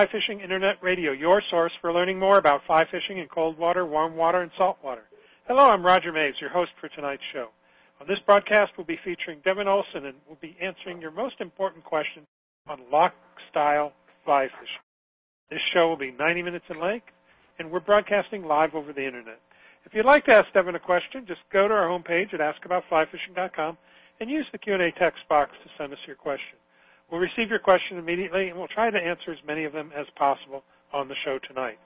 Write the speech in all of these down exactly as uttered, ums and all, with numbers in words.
Fly Fishing Internet Radio, your source for learning more about fly fishing in cold water, warm water, and salt water. Hello, I'm Roger Mays, your host for tonight's show. On this broadcast, we'll be featuring Devin Olsen, and we'll be answering your most important question on loch-style fly fishing. This show will be ninety minutes in length, and we're broadcasting live over the Internet. If you'd like to ask Devin a question, just go to our homepage at ask about fly fishing dot com and use the Q and A text box to send us your question. We'll receive your question immediately, and we'll try to answer as many of them as possible on the show tonight.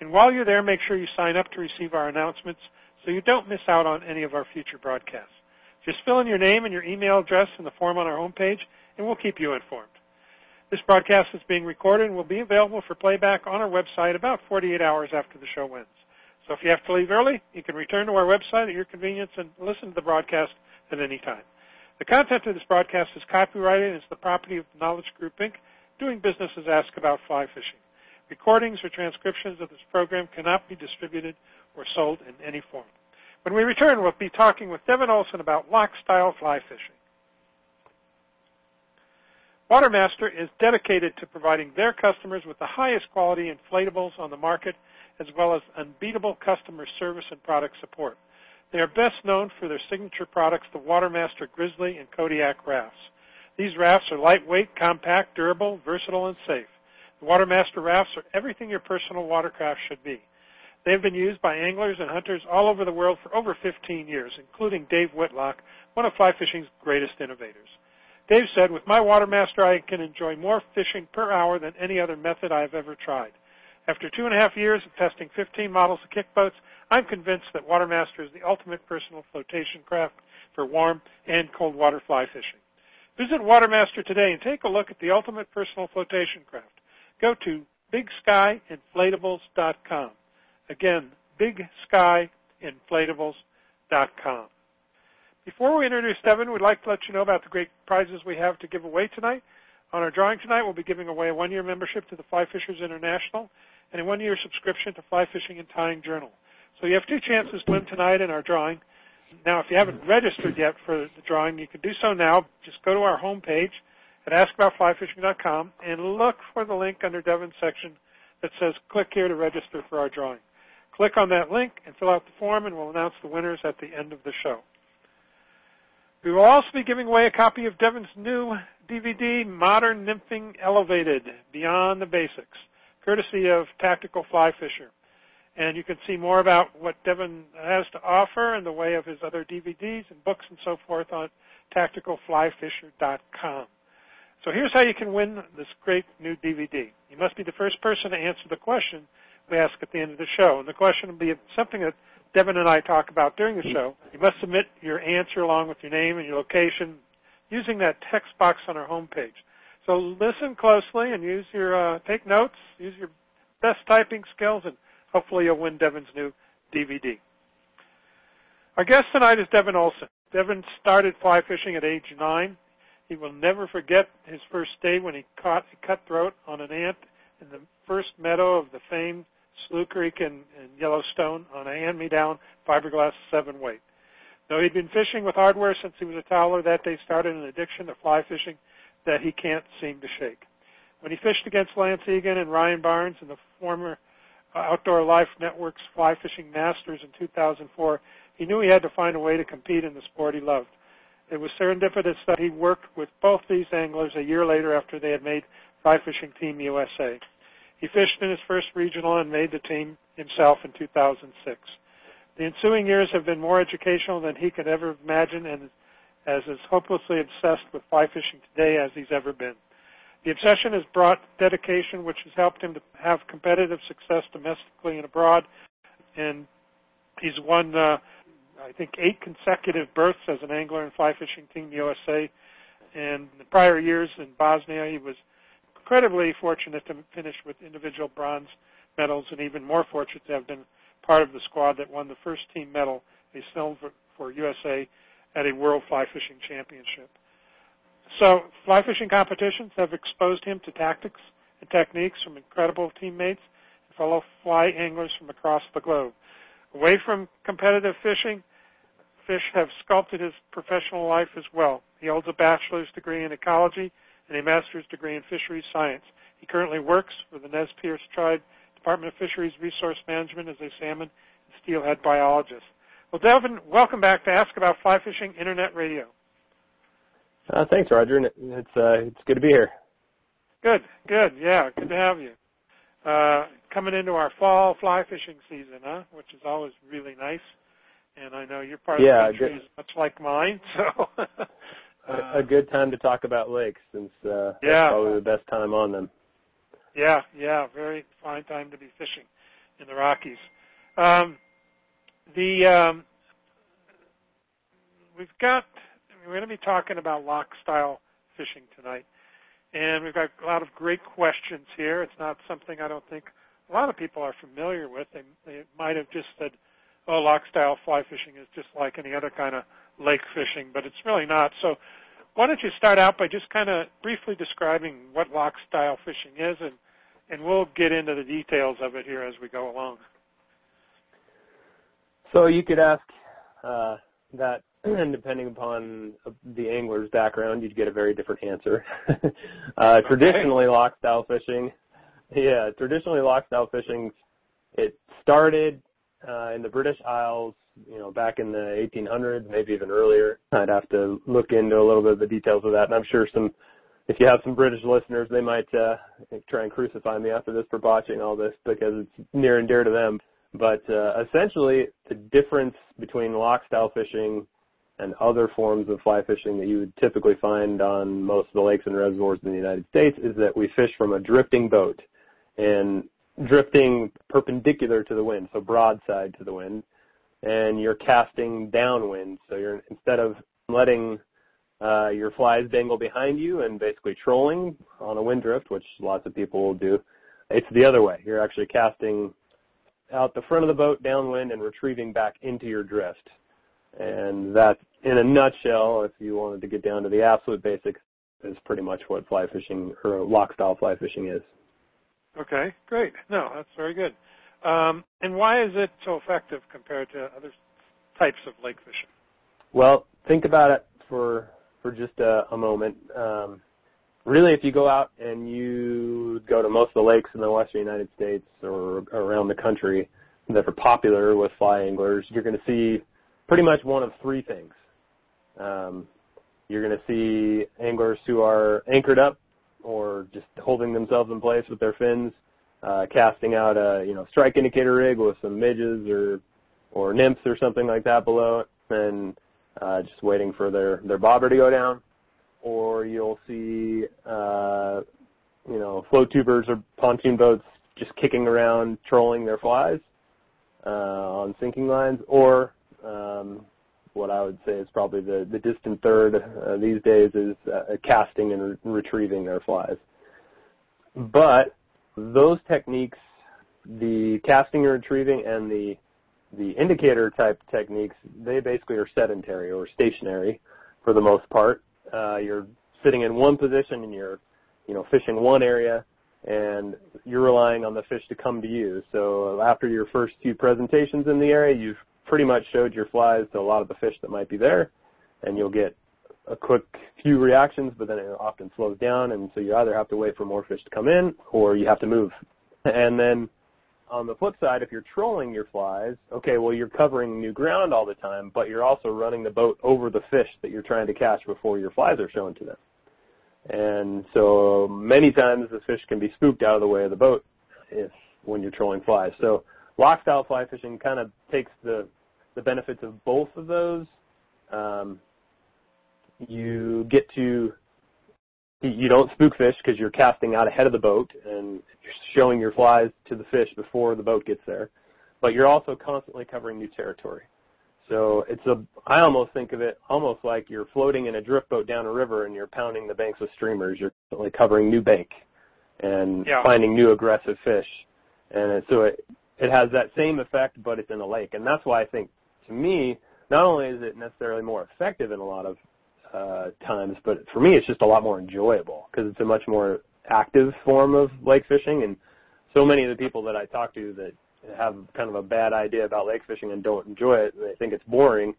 And while you're there, make sure you sign up to receive our announcements so you don't miss out on any of our future broadcasts. Just fill in your name and your email address in the form on our homepage, and we'll keep you informed. This broadcast is being recorded and will be available for playback on our website about forty-eight hours after the show ends. So if you have to leave early, you can return to our website at your convenience and listen to the broadcast at any time. The content of this broadcast is copyrighted and is the property of Knowledge Group, Incorporated, doing business as Ask About Fly Fishing. Recordings or transcriptions of this program cannot be distributed or sold in any form. When we return, we'll be talking with Devin Olsen about loch-style fly fishing. Watermaster is dedicated to providing their customers with the highest quality inflatables on the market, as well as unbeatable customer service and product support. They are best known for their signature products, the Watermaster Grizzly and Kodiak rafts. These rafts are lightweight, compact, durable, versatile, and safe. The Watermaster rafts are everything your personal watercraft should be. They've been used by anglers and hunters all over the world for over fifteen years, including Dave Whitlock, one of fly fishing's greatest innovators. Dave said, "With my Watermaster, I can enjoy more fishing per hour than any other method I've ever tried. After two and a half years of testing fifteen models of kickboats, I'm convinced that Watermaster is the ultimate personal flotation craft for warm and cold water fly fishing." Visit Watermaster today and take a look at the ultimate personal flotation craft. Go to big sky inflatables dot com. Again, big sky inflatables dot com. Before we introduce Devin, we'd like to let you know about the great prizes we have to give away tonight. On our drawing tonight, we'll be giving away a one-year membership to the Fly Fishers International and a one-year subscription to Fly Fishing and Tying Journal. So you have two chances to win tonight in our drawing. Now, if you haven't registered yet for the drawing, you can do so now. Just go to our homepage at ask about fly fishing dot com and look for the link under Devin's section that says click here to register for our drawing. Click on that link and fill out the form, and we'll announce the winners at the end of the show. We will also be giving away a copy of Devin's new D V D, Modern Nymphing Elevated, Beyond the Basics, courtesy of Tactical Fly Fisher. And you can see more about what Devin has to offer in the way of his other D V Ds and books and so forth on tactical fly fisher dot com. So here's how you can win this great new D V D. You must be the first person to answer the question we ask at the end of the show. And the question will be something that Devin and I talk about during the show. You must submit your answer along with your name and your location using that text box on our homepage. So listen closely and use your uh, take notes, use your best typing skills, and hopefully you'll win Devin's new D V D. Our guest tonight is Devin Olsen. Devin started fly fishing at age nine. He will never forget his first day when he caught a cutthroat on an ant in the first meadow of the famed Slough Creek in, in Yellowstone on a hand-me-down fiberglass seven weight. Though he'd been fishing with hardware since he was a toddler, that day started an addiction to fly fishing that he can't seem to shake. When he fished against Lance Egan and Ryan Barnes in the former Outdoor Life Network's Fly Fishing Masters in two thousand four, he knew he had to find a way to compete in the sport he loved. It was serendipitous that he worked with both these anglers a year later after they had made Fly Fishing Team U S A. He fished in his first regional and made the team himself in two thousand six. The ensuing years have been more educational than he could ever imagine, and as is hopelessly obsessed with fly fishing today as he's ever been. The obsession has brought dedication, which has helped him to have competitive success domestically and abroad, and he's won, uh, I think, eight consecutive berths as an angler in Fly Fishing Team U S A. And in the prior years in Bosnia, he was incredibly fortunate to finish with individual bronze medals, and even more fortunate to have been part of the squad that won the first team medal, a silver for U S A, at a World Fly Fishing Championship. So fly fishing competitions have exposed him to tactics and techniques from incredible teammates and fellow fly anglers from across the globe. Away from competitive fishing, fish have sculpted his professional life as well. He holds a bachelor's degree in ecology and a master's degree in fisheries science. He currently works for the Nez Perce Tribe Department of Fisheries Resource Management as a salmon and steelhead biologist. Well, Devin, welcome back to Ask About Fly Fishing Internet Radio. Uh, thanks, Roger. It's uh, it's good to be here. Good, good, yeah, good to have you. Uh, coming into our fall fly fishing season, huh? Which is always really nice. And I know your part yeah, of the country good. is much like mine, so. uh, a, a good time to talk about lakes, since uh, yeah. that's probably the best time on them. Yeah, yeah, very fine time to be fishing in the Rockies. Um, the um, we've got we're going to be talking about loch style fishing tonight, and we've got a lot of great questions here. It's not something I don't think a lot of people are familiar with. They, they might have just said, "Oh, loch style fly fishing is just like any other kind of lake fishing," but it's really not. So, why don't you start out by just kind of briefly describing what loch style fishing is, and, and we'll get into the details of it here as we go along. So you could ask uh, that, and depending upon the angler's background, you'd get a very different answer. uh, traditionally, okay. loch style fishing, yeah, traditionally loch style fishing, it started uh, in the British Isles, you know, back in the eighteen hundreds, maybe even earlier. I'd have to look into a little bit of the details of that, and I'm sure some, if you have some British listeners, they might uh, try and crucify me after this for botching all this, because it's near and dear to them. But uh, essentially, the difference between loch style fishing and other forms of fly fishing that you would typically find on most of the lakes and reservoirs in the United States is that we fish from a drifting boat, and drifting perpendicular to the wind, so broadside to the wind. And you're casting downwind, so you're instead of letting uh, your flies dangle behind you and basically trolling on a wind drift, which lots of people will do, it's the other way. You're actually casting out the front of the boat downwind and retrieving back into your drift. And that, in a nutshell, if you wanted to get down to the absolute basics, is pretty much what fly fishing or loch style fly fishing is. Okay, great. No, that's very good. Um, and why is it so effective compared to other types of lake fishing? Well, think about it for for just a, a moment. Um, really, if you go out and you go to most of the lakes in the western United States or around the country that are popular with fly anglers, you're going to see pretty much one of three things. Um, you're going to see anglers who are anchored up or just holding themselves in place with their fins, Uh, casting out a you know strike indicator rig with some midges or or nymphs or something like that below it, and uh, just waiting for their, their bobber to go down. Or you'll see uh, you know float tubers or pontoon boats just kicking around, trolling their flies uh, on sinking lines. Or um, what I would say is probably the, the distant third uh, these days is uh, casting and re- retrieving their flies. But those techniques, the casting and retrieving and the the indicator type techniques, they basically are sedentary or stationary for the most part. Uh, you're sitting in one position and you're, you know, fishing one area, and you're relying on the fish to come to you. So after your first few presentations in the area, you've pretty much showed your flies to a lot of the fish that might be there, and you'll get a quick few reactions, but then it often slows down, and so you either have to wait for more fish to come in or you have to move. And then on the flip side, if you're trolling your flies, okay, well, you're covering new ground all the time, but you're also running the boat over the fish that you're trying to catch before your flies are shown to them. And so many times the fish can be spooked out of the way of the boat if when you're trolling flies. So loch style fly fishing kind of takes the, the benefits of both of those. Um, You get to, you don't spook fish because you're casting out ahead of the boat and you're showing your flies to the fish before the boat gets there. But you're also constantly covering new territory. So it's a, I almost think of it almost like you're floating in a drift boat down a river and you're pounding the banks with streamers. You're constantly covering new bank and yeah. finding new aggressive fish. And so it, it has that same effect, but it's in a lake. And that's why I think, to me, not only is it necessarily more effective in a lot of Uh, times, but for me it's just a lot more enjoyable because it's a much more active form of lake fishing. And so many of the people that I talk to that have kind of a bad idea about lake fishing and don't enjoy it, and they think it's boring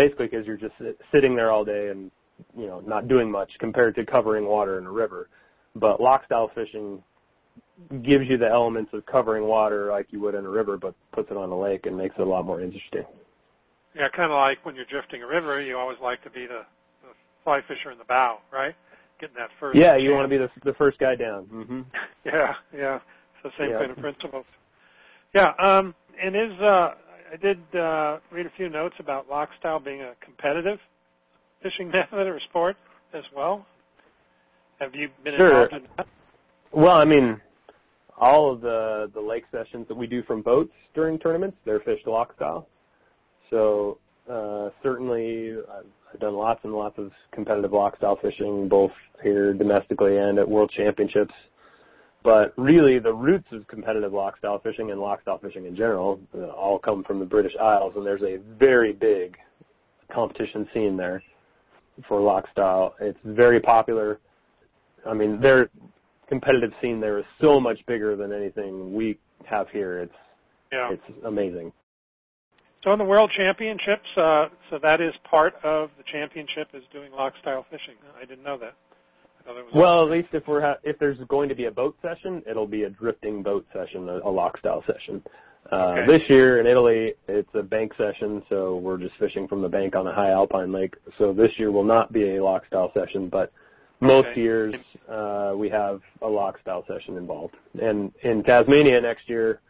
basically because you're just sitting there all day and you know, not doing much compared to covering water in a river. But lock style fishing gives you the elements of covering water like you would in a river, but puts it on a lake and makes it a lot more interesting. Yeah, kind of like when you're drifting a river, you always like to be the, the fly fisher in the bow, right? Getting that first. Yeah, you want to be the, the first guy down. Mm-hmm. Yeah, yeah. It's the same yeah. kind of principles. Yeah, um, and is uh, I did uh, read a few notes about lock style being a competitive fishing method or sport as well. Have you been sure. involved in that? Well, I mean, all of the, the lake sessions that we do from boats during tournaments, they're fished lock style. So uh, certainly I've done lots and lots of competitive lock style fishing, both here domestically and at world championships. But really the roots of competitive lock style fishing and lock style fishing in general uh, all come from the British Isles, and there's a very big competition scene there for lock style. It's very popular. I mean, their competitive scene there is so much bigger than anything we have here. It's yeah. it's amazing. So in the World Championships, uh, so that is part of the championship is doing lock style fishing. I didn't know that. I thought it was well, at least if we're ha- if there's going to be a boat session, it'll be a drifting boat session, a, a lock style session. Uh, okay. This year in Italy, it's a bank session, so we're just fishing from the bank on a high alpine lake. So this year will not be a lock style session, but most okay. years uh, we have a lock style session involved. And in Tasmania next year,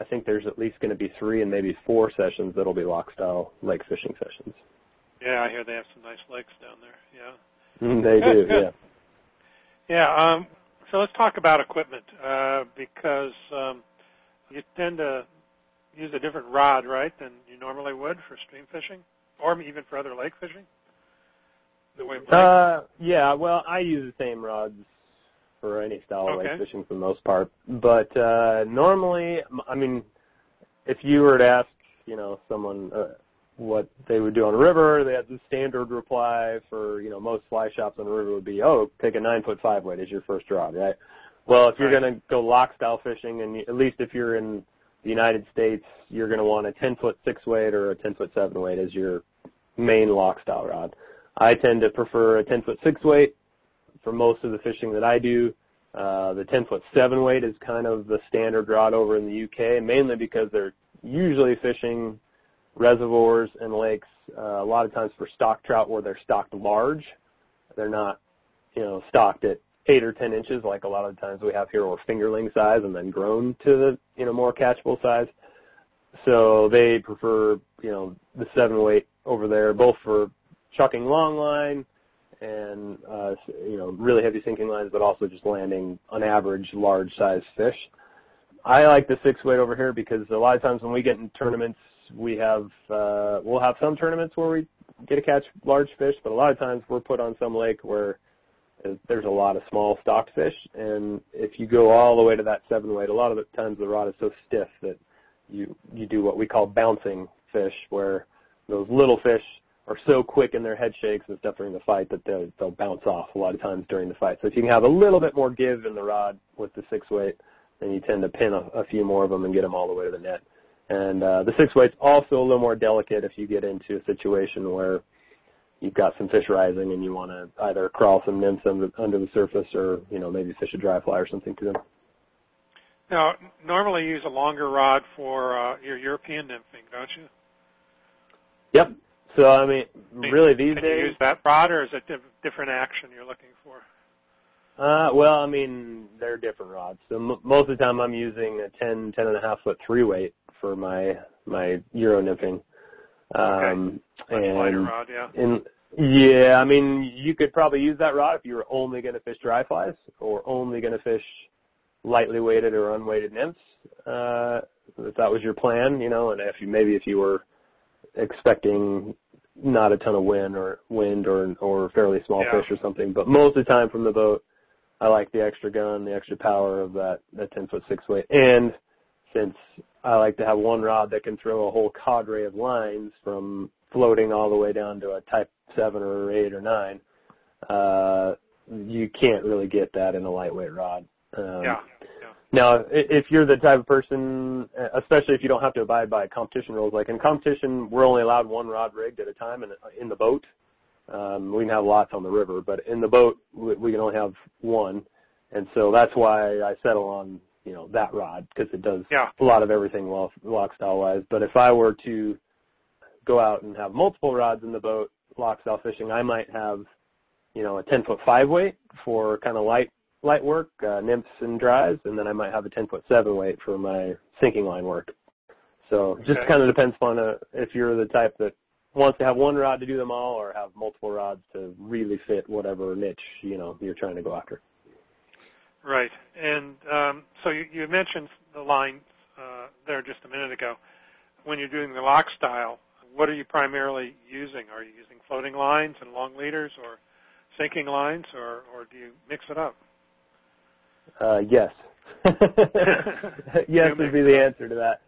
I think there's at least going to be three and maybe four sessions that'll be lock style lake fishing sessions. Yeah, I hear they have some nice lakes down there. Yeah, mm, they good, do. Good. Yeah. Yeah. Um, so let's talk about equipment uh, because um, you tend to use a different rod, right, than you normally would for stream fishing, or even for other lake fishing. The way uh, yeah. Well, I use the same rods for any style of okay. lake fishing for the most part. But uh, normally, I mean, if you were to ask, you know, someone uh, what they would do on a river, they had the standard reply for, you know, most fly shops on a river would be, oh, take a nine foot five weight as your first rod, right? Well, if you're right. going to go lock style fishing, and at least if you're in the United States, you're going to want a ten foot six weight or a ten foot seven weight as your main lock style rod. I tend to prefer a ten foot six weight. For most of the fishing that I do, uh, the ten foot seven weight is kind of the standard rod over in the U K, mainly because they're usually fishing reservoirs and lakes uh, a lot of times for stock trout where they're stocked large. They're not, you know, stocked at eight or ten inches like a lot of the times we have here, or fingerling size and then grown to the, you know, more catchable size. So they prefer, you know, the seven weight over there, both for chucking long line, and, uh, you know, really heavy sinking lines, but also just landing on average large-sized fish. I like the six weight over here because a lot of times when we get in tournaments, we have, uh, we'll have some tournaments where we get to catch large fish, but a lot of times we're put on some lake where there's a lot of small stocked fish, and if you go all the way to that seven weight, a lot of the times the rod is so stiff that you, you do what we call bouncing fish, where those little fish are so quick in their head shakes and stuff during the fight that they'll, they'll bounce off a lot of times during the fight. So if you can have a little bit more give in the rod with the six weight, then you tend to pin a, a few more of them and get them all the way to the net. And uh, the six weight's also a little more delicate if you get into a situation where you've got some fish rising and you want to either crawl some nymphs under, under the surface or, you know, maybe fish a dry fly or something to them. Now, normally you use a longer rod for uh, your European nymphing, don't you? Yep. So, I mean, really these Can days... Can you use that rod, or is it a different action you're looking for? Uh, well, I mean, they're different rods. So m- most of the time I'm using a ten, ten and a half foot three weight for my my Euro nymphing. Um, okay. Much and, lighter rod, yeah. And, yeah, I mean, you could probably use that rod if you were only going to fish dry flies or only going to fish lightly weighted or unweighted nymphs, uh, if that was your plan, you know, and if you maybe if you were expecting not a ton of wind or wind or or fairly small yeah. fish or something, but most of the time from the boat, I like the extra gun, the extra power of that that ten foot six weight. And since I like to have one rod that can throw a whole cadre of lines from floating all the way down to a type seven or eight or nine, uh, you can't really get that in a lightweight rod. Um, yeah. Now, if you're the type of person, especially if you don't have to abide by competition rules, like in competition, we're only allowed one rod rigged at a time in, in the boat. Um, we can have lots on the river, but in the boat, we, we can only have one. And so that's why I settle on, you know, that rod, because it does yeah. a lot of everything lock style-wise. But if I were to go out and have multiple rods in the boat, lock style fishing, I might have, you know, a ten-foot five-weight for kind of light light work, uh, nymphs and dries, and then I might have a ten-foot seven-weight for my sinking line work. So it just okay. kind of depends on a, if you're the type that wants to have one rod to do them all or have multiple rods to really fit whatever niche, you know, you're trying to go after. Right. And um, so you, you mentioned the line uh, there just a minute ago. When you're doing the lock style, what are you primarily using? Are you using floating lines and long leaders or sinking lines, or, or do you mix it up? Uh, yes. Yes would be the answer to that.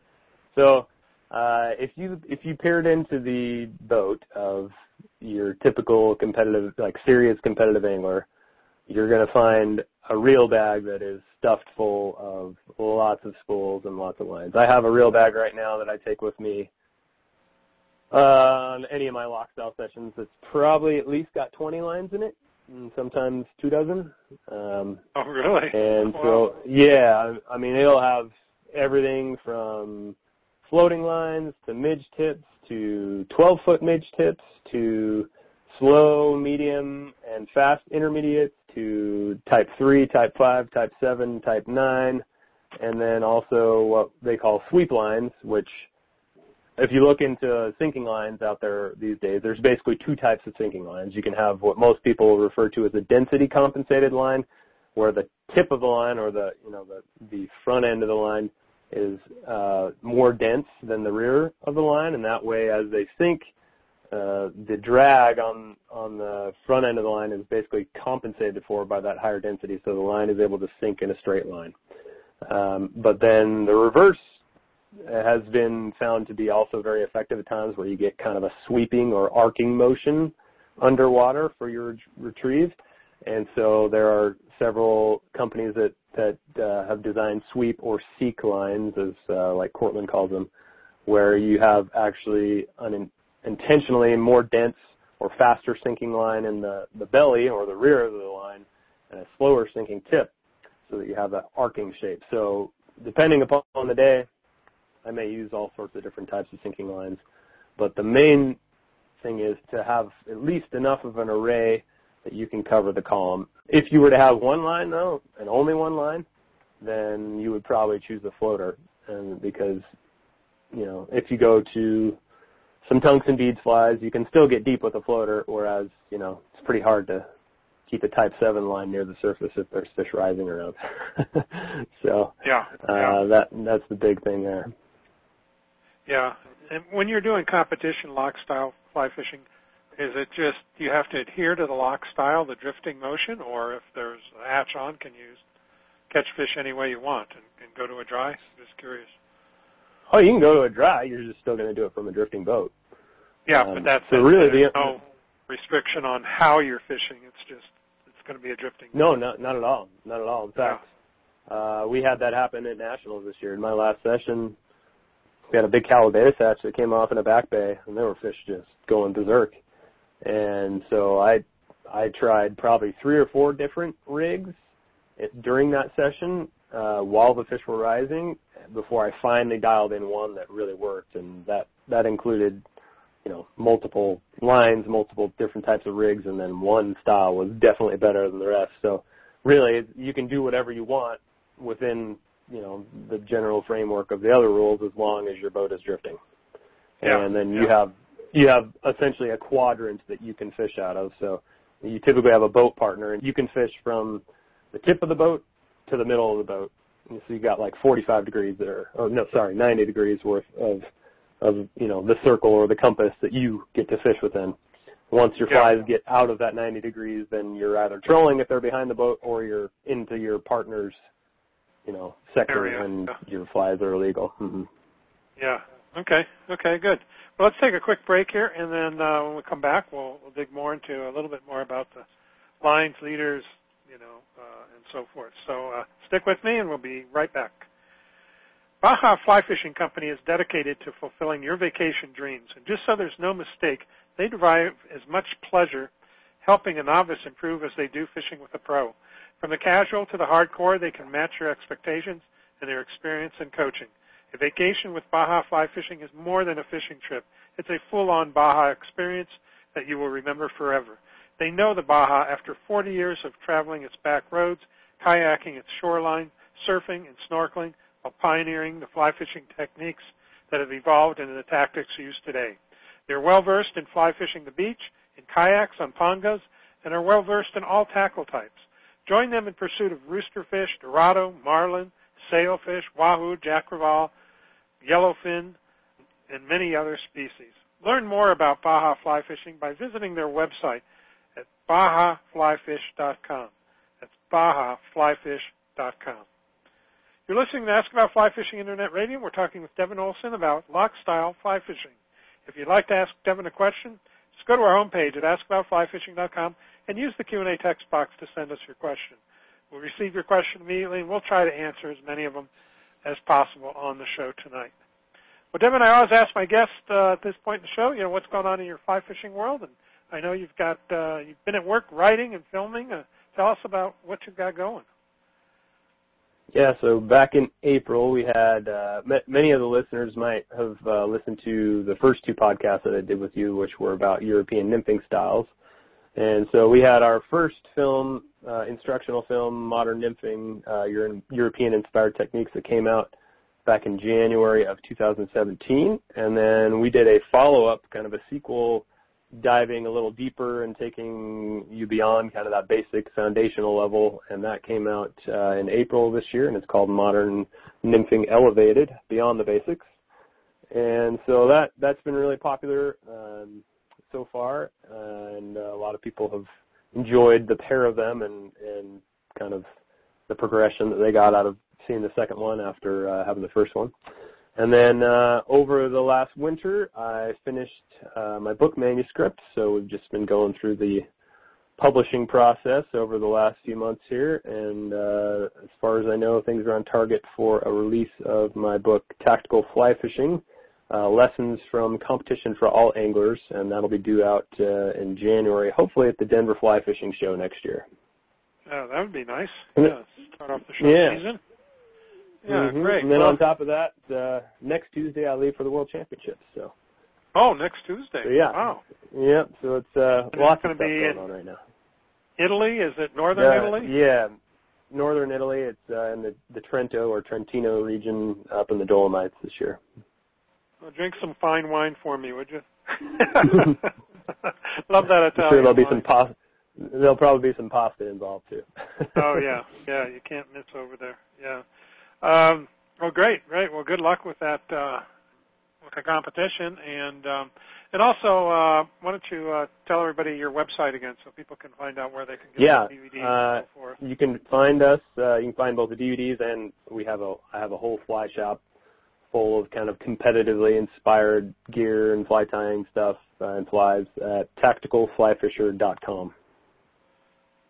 So uh, if you if you peered into the boat of your typical competitive, like serious competitive angler, you're going to find a reel bag that is stuffed full of lots of spools and lots of lines. I have a reel bag right now that I take with me uh, on any of my lock style sessions. It's probably at least got twenty lines in it, and sometimes two dozen. Um, oh, really? And wow. so, yeah, I, I mean, it'll have everything from floating lines to midge tips to twelve-foot midge tips to slow, medium, and fast intermediates to type three, type five, type seven, type nine, and then also what they call sweep lines, which if you look into sinking lines out there these days, there's basically two types of sinking lines. You can have what most people refer to as a density compensated line, where the tip of the line or the, you know, the, the front end of the line is uh, more dense than the rear of the line, and that way as they sink, Uh, the drag on on the front end of the line is basically compensated for by that higher density, so the line is able to sink in a straight line. Um, but then the reverse has been found to be also very effective at times, where you get kind of a sweeping or arcing motion underwater for your retrieve. And so there are several companies that, that uh, have designed sweep or seek lines, as uh, like Cortland calls them, where you have actually an intentionally more dense or faster sinking line in the, the belly or the rear of the line and a slower sinking tip, so that you have that arcing shape. So depending upon the day, I may use all sorts of different types of sinking lines. But the main thing is to have at least enough of an array that you can cover the column. If you were to have one line, though, and only one line, then you would probably choose the floater, and because, you know, if you go to some tungsten bead flies, you can still get deep with a floater, whereas, you know, it's pretty hard to keep a type seven line near the surface if there's fish rising around. so yeah, yeah. Uh, that that's the big thing there. Yeah. And when you're doing competition lock style fly fishing, is it just you have to adhere to the lock style, the drifting motion, or if there's a hatch on, can you catch fish any way you want and, and go to a dry? I'm just curious. Oh, you can go to a dry. You're just still going to do it from a drifting boat. Yeah, um, but that's so really there's the, no restriction on how you're fishing. It's just it's going to be a drifting boat. No, not, not at all. Not at all. In fact, yeah. uh, we had that happen at Nationals this year. In my last session, we had a big Calabatus hatch that came off in a back bay, and there were fish just going berserk. And so I I tried probably three or four different rigs it, during that session uh, while the fish were rising, before I finally dialed in one that really worked, and that, that included, you know, multiple lines, multiple different types of rigs, and then one style was definitely better than the rest. So really, you can do whatever you want within, you know, the general framework of the other rules as long as your boat is drifting. Yeah. And then you yeah. have you have essentially a quadrant that you can fish out of. So you typically have a boat partner, and you can fish from the tip of the boat to the middle of the boat. So you got like forty-five degrees there, or no, sorry, ninety degrees worth of, of you know, the circle or the compass that you get to fish within. Once your yeah. flies get out of that ninety degrees, then you're either trolling if they're behind the boat, or you're into your partner's, you know, sector when yeah. your flies are illegal. Mm-hmm. Yeah. Okay. Okay. Good. Well, let's take a quick break here, and then uh, when we come back, we'll, we'll dig more into a little bit more about the lines, leaders, you know, uh, and so forth. So uh, stick with me, and we'll be right back. Baja Fly Fishing Company is dedicated to fulfilling your vacation dreams. And just so there's no mistake, they derive as much pleasure helping a novice improve as they do fishing with a pro. From the casual to the hardcore, they can match your expectations and their experience in coaching. A vacation with Baja Fly Fishing is more than a fishing trip. It's a full-on Baja experience that you will remember forever. They know the Baja after forty years of traveling its back roads, kayaking its shoreline, surfing and snorkeling, while pioneering the fly fishing techniques that have evolved into the tactics used today. They're well-versed in fly fishing the beach, in kayaks, on pongos, and are well-versed in all tackle types. Join them in pursuit of roosterfish, dorado, marlin, sailfish, wahoo, jack crevalle, yellowfin, and many other species. Learn more about Baja Fly Fishing by visiting their website at Baja Fly Fish dot com. That's Baja Fly Fish dot com. You're listening to Ask About Fly Fishing Internet Radio. We're talking with Devin Olsen about loch-style fly fishing. If you'd like to ask Devin a question, just go to our homepage at ask about fly fishing dot com and use the Q and A text box to send us your question. We'll receive your question immediately, and we'll try to answer as many of them as possible on the show tonight. Well, Devin, I always ask my guests uh, at this point in the show, you know, what's going on in your fly fishing world. And I know you've got uh, you've been at work writing and filming. Uh, tell us about what you've got going. Yeah, so back in April, we had uh, many of the listeners might have uh, listened to the first two podcasts that I did with you, which were about European nymphing styles. And so we had our first film, uh, instructional film, Modern Nymphing, uh, Euro- European-inspired techniques that came out back in January of two thousand seventeen. And then we did a follow-up, kind of a sequel, diving a little deeper and taking you beyond kind of that basic foundational level, and that came out uh, in April this year, and it's called Modern Nymphing Elevated, Beyond the Basics. And so that, that's been really popular um, so far, and a lot of people have enjoyed the pair of them and, and kind of the progression that they got out of seeing the second one after uh, having the first one. And then uh, over the last winter, I finished uh, my book manuscript, so we've just been going through the publishing process over the last few months here, and uh, as far as I know, things are on target for a release of my book, Tactical Fly Fishing, uh, Lessons from Competition for All Anglers, and that'll be due out uh, in January, hopefully at the Denver Fly Fishing Show next year. Oh, that would be nice. Yeah, start off the show yeah. season. Yeah, mm-hmm. Great. And then well, on top of that, uh, next Tuesday I leave for the World Championships. So. Oh, next Tuesday. So, yeah. Wow. Yeah. So it's uh, lots it's of stuff be going on right now. Italy? Is it northern uh, Italy? Yeah, northern Italy. It's uh, in the, the Trento or Trentino region up in the Dolomites this year. Well, drink some fine wine for me, would you? Love that Italian. I'm sure there'll be wine. some pasta. There'll probably be some pasta involved too. Oh yeah, yeah. You can't miss over there. Yeah. Um, well, great, right. Well, good luck with that uh, with the competition, and um, and also, uh, why don't you uh, tell everybody your website again, so people can find out where they can get yeah, the D V Ds. Yeah, uh, you can find us. Uh, you can find both the D V Ds, and we have a I have a whole fly shop full of kind of competitively inspired gear and fly tying stuff uh, and flies at tactical fly fisher dot com.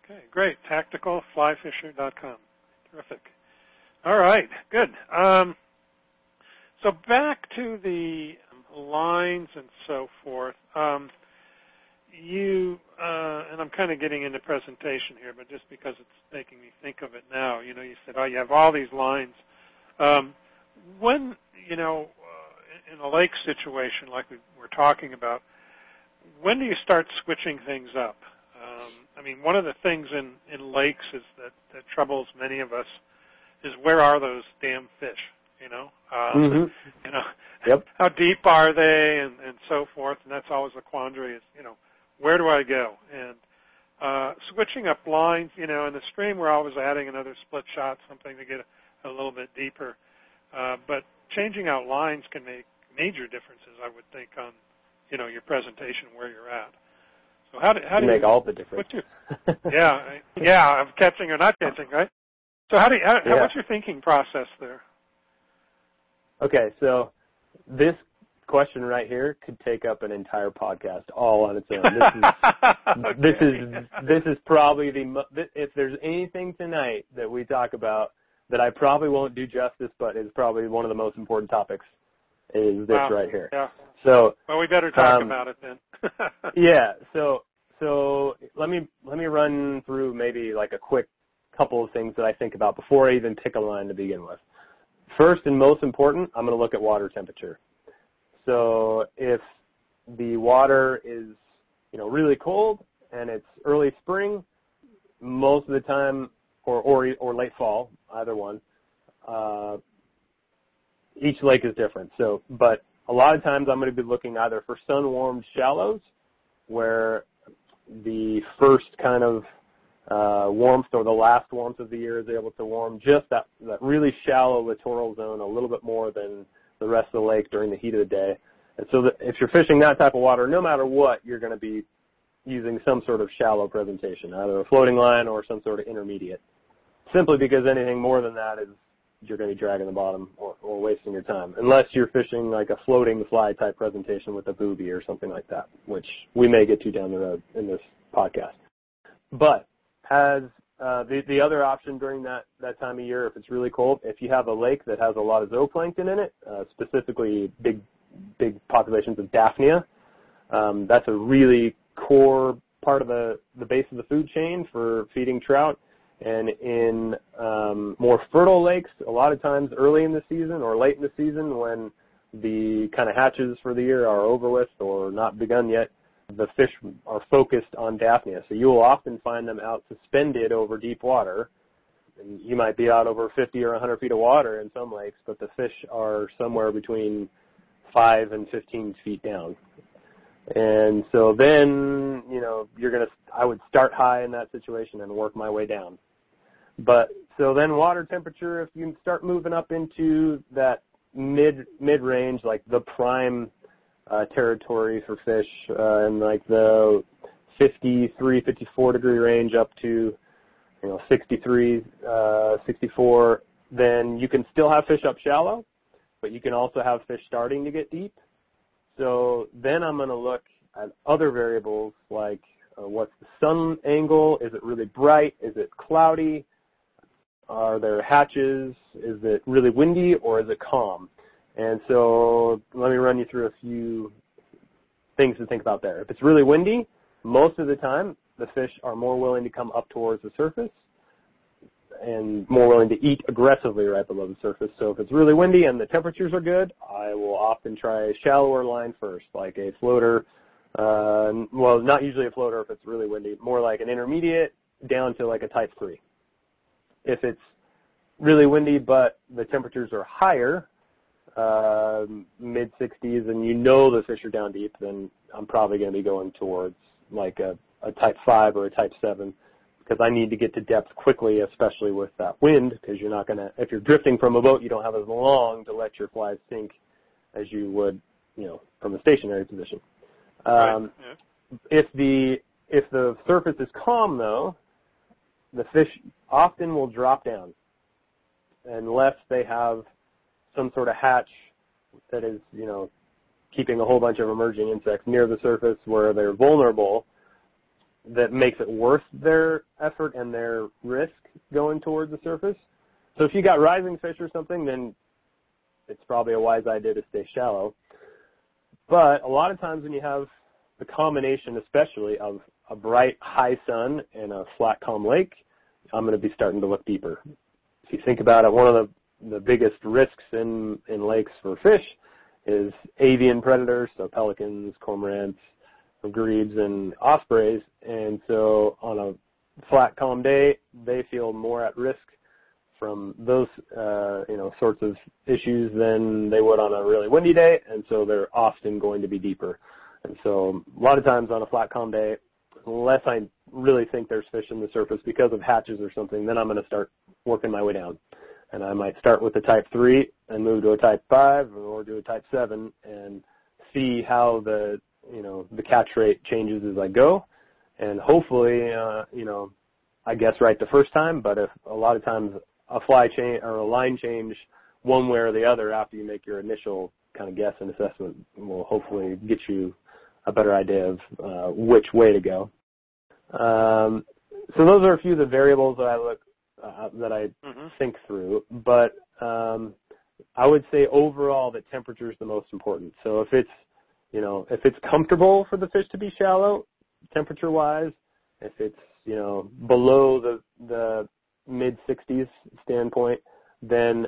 Okay, great. tactical fly fisher dot com. Terrific. All right, good. Um, so back to the lines and so forth. Um, you uh, and I'm kind of getting into presentation here, but just because it's making me think of it now, you know, you said, oh, you have all these lines. Um, when you know, uh, in a lake situation like we were talking about, when do you start switching things up? Um, I mean, one of the things in, in lakes is that, that troubles many of us. Is where are those damn fish, you know? Uh, mm-hmm. You know, yep. How deep are they, and, and so forth? And that's always a quandary. Is you know, where do I go? And uh, switching up lines, you know, in the stream we're always adding another split shot, something to get a, a little bit deeper. Uh, but changing out lines can make major differences, I would think, on you know your presentation where you're at. So how do how do you make you, all the difference? What do, yeah, yeah, I'm catching or not catching, right? So how do you, how, yeah. what's your thinking process there? Okay, so this question right here could take up an entire podcast all on its own. This is, okay. this is this is probably the if there's anything tonight that we talk about that I probably won't do justice, but is probably one of the most important topics, is this wow. right here. Yeah. So well, we better talk um, about it then. yeah. So so let me let me run through maybe like a quick couple of things that I think about before I even pick a line to begin with. First and most important, I'm going to look at water temperature. So if the water is, you know, really cold and it's early spring, most of the time, or or, or late fall, either one, uh, each lake is different. So, but a lot of times I'm going to be looking either for sun-warmed shallows, where the first kind of uh, warmth or the last warmth of the year is able to warm just that, that really shallow littoral zone a little bit more than the rest of the lake during the heat of the day. And so that if you're fishing that type of water, no matter what, you're going to be using some sort of shallow presentation, either a floating line or some sort of intermediate, simply because anything more than that is you're going to be dragging the bottom or, or wasting your time, unless you're fishing like a floating fly type presentation with a booby or something like that, which we may get to down the road in this podcast. But as uh, the, the other option during that, that time of year, if it's really cold, if you have a lake that has a lot of zooplankton in it, uh, specifically big big populations of Daphnia, um, that's a really core part of the, the base of the food chain for feeding trout. And in um, more fertile lakes, a lot of times early in the season or late in the season when the kind of hatches for the year are over with or not begun yet, the fish are focused on Daphnia. So you will often find them out suspended over deep water. And you might be out over fifty or one hundred feet of water in some lakes, but the fish are somewhere between five and fifteen feet down. And so then, you know, you're going to, I would start high in that situation and work my way down. But so then water temperature, if you start moving up into that mid, mid-range, like the prime uh, territory for fish uh, in like the fifty-three, fifty-four degree range up to, you know, sixty-three, sixty-four, then you can still have fish up shallow, but you can also have fish starting to get deep. So then I'm going to look at other variables like uh, what's the sun angle? Is it really bright? Is it cloudy? Are there hatches? Is it really windy or is it calm? And so let me run you through a few things to think about there. If it's really windy, most of the time the fish are more willing to come up towards the surface and more willing to eat aggressively right below the surface. So if it's really windy and the temperatures are good, I will often try a shallower line first, like a floater. Uh, well, not usually a floater if it's really windy, more like an intermediate down to like a type three. If it's really windy but the temperatures are higher, uh, mid sixties, and you know the fish are down deep, then I'm probably going to be going towards like a, a type five or a type seven, because I need to get to depth quickly, especially with that wind, because you're not going to, if you're drifting from a boat, you don't have as long to let your flies sink as you would, you know, from a stationary position. Um, right. yeah. If the if the surface is calm, though, the fish often will drop down unless they have some sort of hatch that is, you know, keeping a whole bunch of emerging insects near the surface where they're vulnerable. That makes it worth their effort and their risk going towards the surface. So if you got rising fish or something, then it's probably a wise idea to stay shallow. But a lot of times when you have the combination, especially of a bright high sun and a flat calm lake, I'm going to be starting to look deeper. If you think about it, one of the, the biggest risks in, in lakes for fish is avian predators, so pelicans, cormorants, grebes and ospreys, and so on a flat, calm day, they feel more at risk from those, uh, you know, sorts of issues than they would on a really windy day, and so they're often going to be deeper. And so a lot of times on a flat, calm day, unless I really think there's fish in the surface because of hatches or something, then I'm going to start working my way down. And I might start with a type three and move to a type five or do a type seven and see how the you know, the catch rate changes as I go, and hopefully, uh, you know, I guess right the first time, but if a lot of times a fly change or a line change one way or the other after you make your initial kind of guess and assessment will hopefully get you a better idea of uh, which way to go. Um, so those are a few of the variables that I look uh, that I mm-hmm. think through. But um, I would say overall that temperature is the most important. So if it's, you know, if it's comfortable for the fish to be shallow, temperature-wise, if it's, you know, below the the mid sixties standpoint, then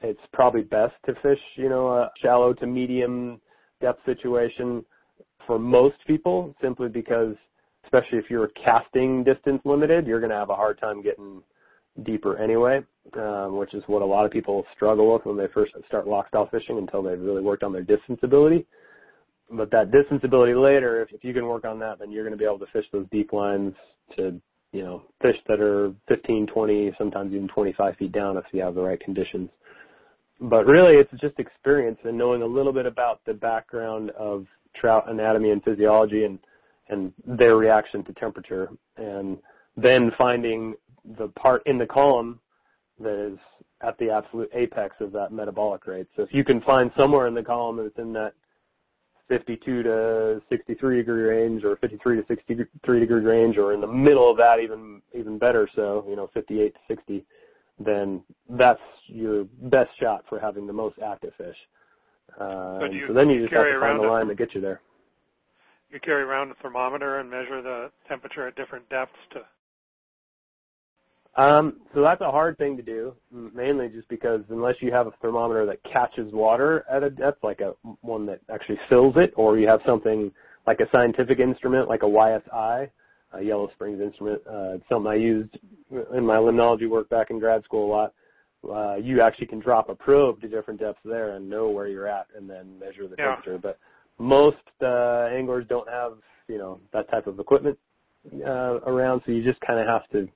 it's probably best to fish, you know, a shallow to medium depth situation for most people, simply because, especially if you're casting distance limited, you're going to have a hard time getting deeper anyway, um, which is what a lot of people struggle with when they first start loch style fishing until they've really worked on their distance ability. But that distance ability later, if, if you can work on that, then you're going to be able to fish those deep lines to, you know, fish that are fifteen, twenty, sometimes even twenty-five feet down if you have the right conditions. But really, it's just experience and knowing a little bit about the background of trout anatomy and physiology and, and their reaction to temperature, and then finding the part in the column that is at the absolute apex of that metabolic rate. So if you can find somewhere in the column that's in that fifty-two to sixty-three degree range, or fifty-three to sixty-three degree range, or in the middle of that, even even better, so, you know, fifty-eight to sixty, then that's your best shot for having the most active fish. Uh, so, you so then you just have to find the line that gets you there. You carry around a thermometer and measure the temperature at different depths to... Um, so that's a hard thing to do, mainly just because unless you have a thermometer that catches water at a depth, like a one that actually fills it, or you have something like a scientific instrument, like a Y S I, a Yellow Springs instrument, uh, something I used in my limnology work back in grad school a lot. Uh, you actually can drop a probe to different depths there and know where you're at and then measure the yeah. temperature. But most uh, anglers don't have, you know, that type of equipment uh, around, so you just kind of have to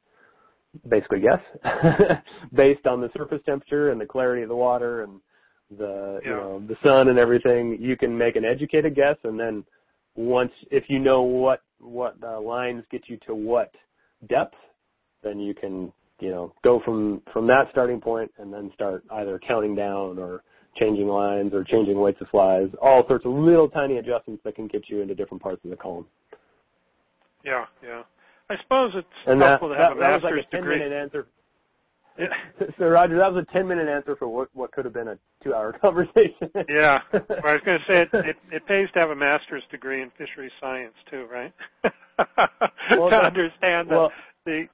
basically guess based on the surface temperature and the clarity of the water and the yeah. you know, the sun and everything. You can make an educated guess, and then once if you know what what uh, lines get you to what depth, then you can, you know, go from from that starting point and then start either counting down or changing lines or changing weights of flies, all sorts of little tiny adjustments that can get you into different parts of the column. Yeah, yeah. I suppose it's and helpful that, to have that, a master's that was like a degree. ten minute answer. Yeah. So, Roger, that was a ten minute answer for what, what could have been a two hour conversation. Yeah. Well, I was going to say, it, it, it pays to have a master's degree in fisheries science, too, right? Well, to understand well, the,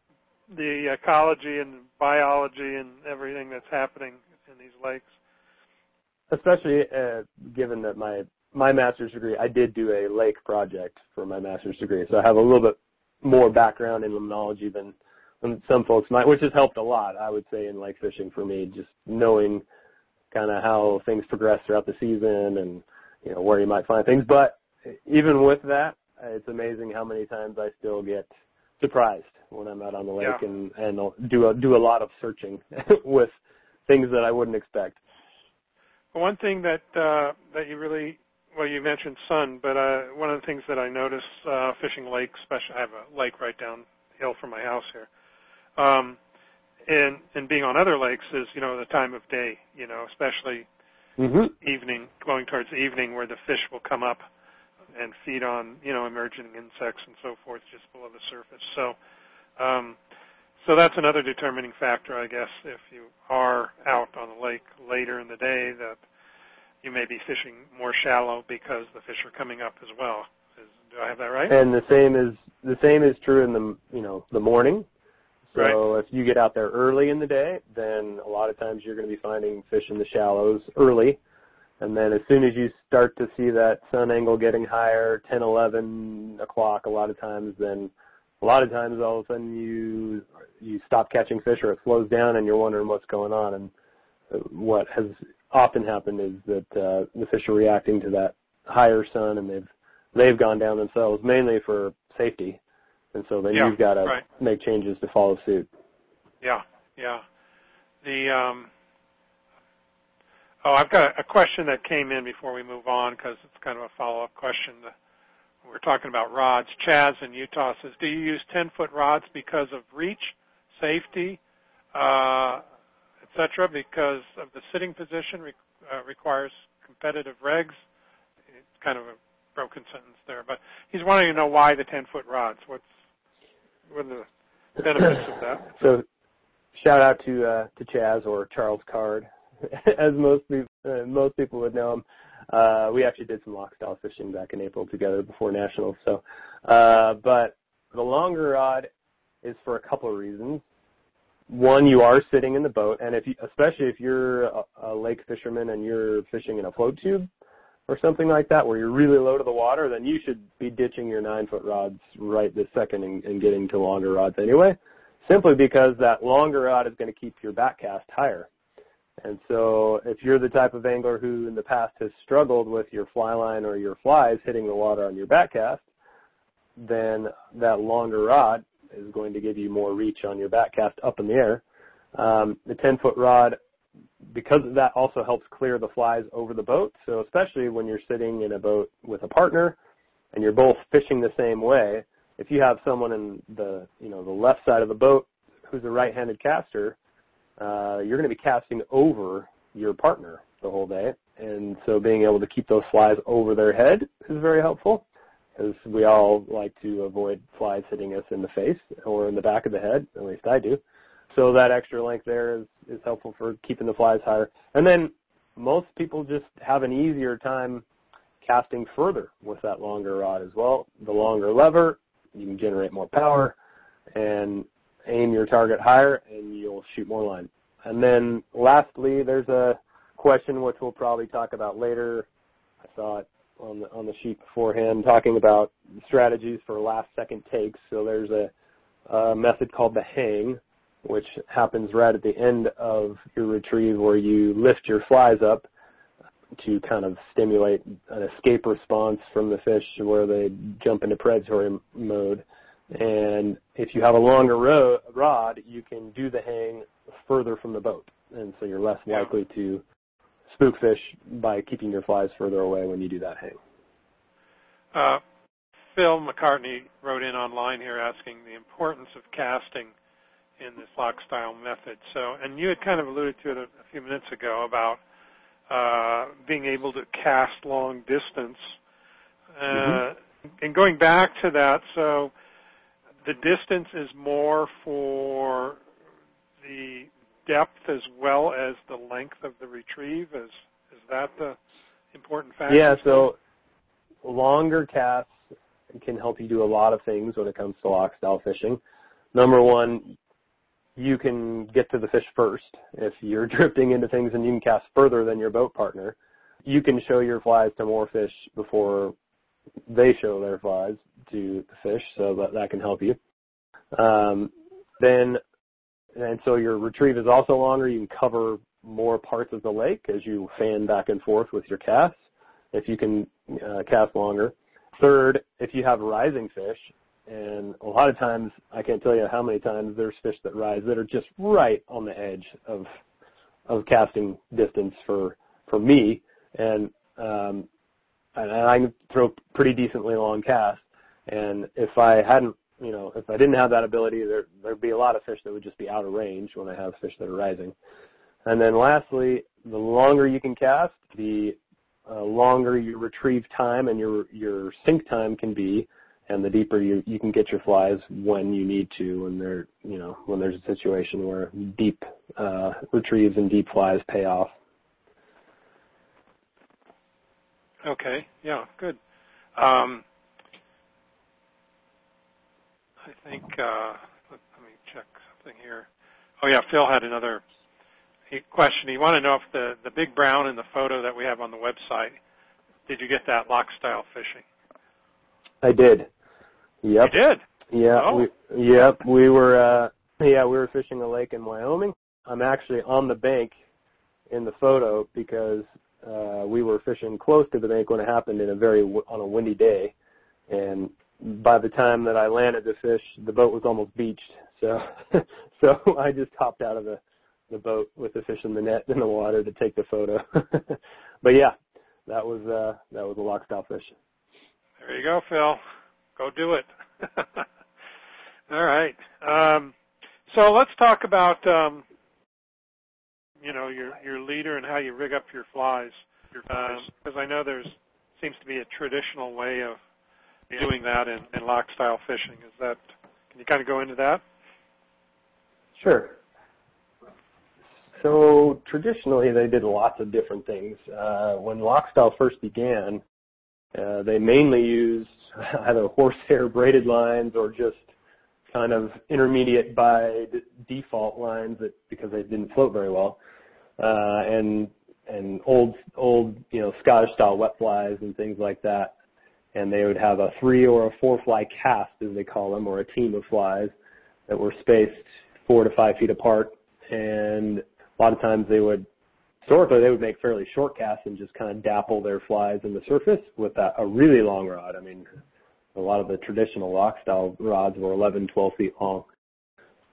the, the ecology and biology and everything that's happening in these lakes. Especially uh, given that my, my master's degree, I did do a lake project for my master's degree, so I have a little bit more background in limnology than, than some folks might, which has helped a lot, I would say, in lake fishing for me, just knowing kind of how things progress throughout the season and, you know, where you might find things. But even with that, it's amazing how many times I still get surprised when I'm out on the lake yeah. and, and do a, do a lot of searching with things that I wouldn't expect. One thing that uh, that you really, well, you mentioned sun, but uh, one of the things that I notice uh, fishing lakes, especially I have a lake right down the hill from my house here, um, and and being on other lakes is, you know, the time of day, you know, especially mm-hmm. evening, going towards evening, where the fish will come up and feed on, you know, emerging insects and so forth just below the surface. So, um, so that's another determining factor, I guess, if you are out on the lake later in the day, that you may be fishing more shallow because the fish are coming up as well. Is, do I have that right? And the same is the same is true in the, you know, the morning. So right. if you get out there early in the day, then a lot of times you're going to be finding fish in the shallows early. And then as soon as you start to see that sun angle getting higher, ten, eleven o'clock a lot of times, then a lot of times all of a sudden you you stop catching fish, or it slows down and you're wondering what's going on. And what has often happened is that uh, the fish are reacting to that higher sun, and they've they've gone down themselves, mainly for safety. And so then yeah, you've got to right. make changes to follow suit. Yeah, yeah. The um, oh, I've got a question that came in before we move on, because it's kind of a follow-up question. We're talking about rods. Chaz in Utah says, do you use ten-foot rods because of reach, safety, uh, et cetera, because of the sitting position re- uh, requires competitive regs? It's kind of a broken sentence there, but he's wanting to know why the ten-foot rods. What's what are the benefits of that? So, shout out to uh, to Chaz, or Charles Card, as most people, uh, most people would know him. Uh, we actually did some loch style fishing back in April together before nationals. So, uh, but the longer rod is for a couple of reasons. One, you are sitting in the boat, and if you, especially if you're a, a lake fisherman and you're fishing in a float tube or something like that, where you're really low to the water, then you should be ditching your nine-foot rods right this second and, and getting to longer rods anyway, simply because that longer rod is going to keep your back cast higher. And so if you're the type of angler who in the past has struggled with your fly line or your flies hitting the water on your back cast, then that longer rod is going to give you more reach on your back cast up in the air. Um, the ten-foot rod, because of that, also helps clear the flies over the boat. So especially when you're sitting in a boat with a partner and you're both fishing the same way, if you have someone in the, you know, the left side of the boat who's a right-handed caster, uh, you're going to be casting over your partner the whole day. And so being able to keep those flies over their head is very helpful, because we all like to avoid flies hitting us in the face or in the back of the head, at least I do. So that extra length there is, is helpful for keeping the flies higher. And then most people just have an easier time casting further with that longer rod as well. The longer lever, you can generate more power and aim your target higher, and you'll shoot more line. And then lastly, there's a question which we'll probably talk about later. I saw it on the, on the sheet beforehand, talking about strategies for last-second takes. So there's a, a method called the hang, which happens right at the end of your retrieve, where you lift your flies up to kind of stimulate an escape response from the fish where they jump into predatory mode. And if you have a longer ro- rod, you can do the hang further from the boat. And so you're less likely to spook fish by keeping your flies further away when you do that hang. Uh, Phil McCartney wrote in online here asking the importance of casting in this lock style method. So, and you had kind of alluded to it a, a few minutes ago about uh, being able to cast long distance. Uh, mm-hmm. And going back to that, so the distance is more for the depth as well as the length of the retrieve. Is is that the important factor? Yeah, so longer casts can help you do a lot of things when it comes to lock style fishing. Number one, you can get to the fish first. If you're drifting into things and you can cast further than your boat partner, you can show your flies to more fish before they show their flies to the fish, so that, that can help you. Um, then, and so your retrieve is also longer. You can cover more parts of the lake as you fan back and forth with your casts, if you can uh, cast longer. Third, if you have rising fish, and a lot of times, I can't tell you how many times there's fish that rise that are just right on the edge of of casting distance for, for me. And, um, and I can throw pretty decently long casts. And if I hadn't, you know, if I didn't have that ability, there, there'd be a lot of fish that would just be out of range when I have fish that are rising. And then lastly, the longer you can cast, the uh, longer your retrieve time and your your sink time can be, and the deeper you, you can get your flies when you need to, when they're, you know, when there's a situation where deep uh, retrieves and deep flies pay off. Okay, yeah, good. Um, I think, uh, let, let me check something here. Oh, yeah, Phil had another question. He wanted to know if the, the big brown in the photo that we have on the website, did you get that lock style fishing? I did. Yep. You did? Yeah. Oh. We, yep. We were. Uh, yeah, we were fishing a lake in Wyoming. I'm actually on the bank in the photo because uh, we were fishing close to the bank when it happened in a very on a windy day, and by the time that I landed the fish, the boat was almost beached. So, so I just hopped out of the the boat with the fish in the net in the water to take the photo. But yeah, that was uh, that was a lock style fish. There you go, Phil. Go do it. All right. Um, so let's talk about, um, you know, your your leader and how you rig up your flies. Because um, I know there's seems to be a traditional way of doing that in, in lock style fishing. Is that? Can you kind of go into that? Sure. So traditionally, they did lots of different things. Uh, when Lockstyle first began, uh, they mainly used either horsehair braided lines or just kind of intermediate by d- default lines that because they didn't float very well, uh, and and old old you know Scottish style wet flies and things like that. And they would have a three or a four fly cast, as they call them, or a team of flies that were spaced four to five feet apart. And a lot of times they would, historically, they would make fairly short casts and just kind of dapple their flies in the surface with a, a really long rod. I mean, a lot of the traditional lock style rods were eleven, twelve feet long.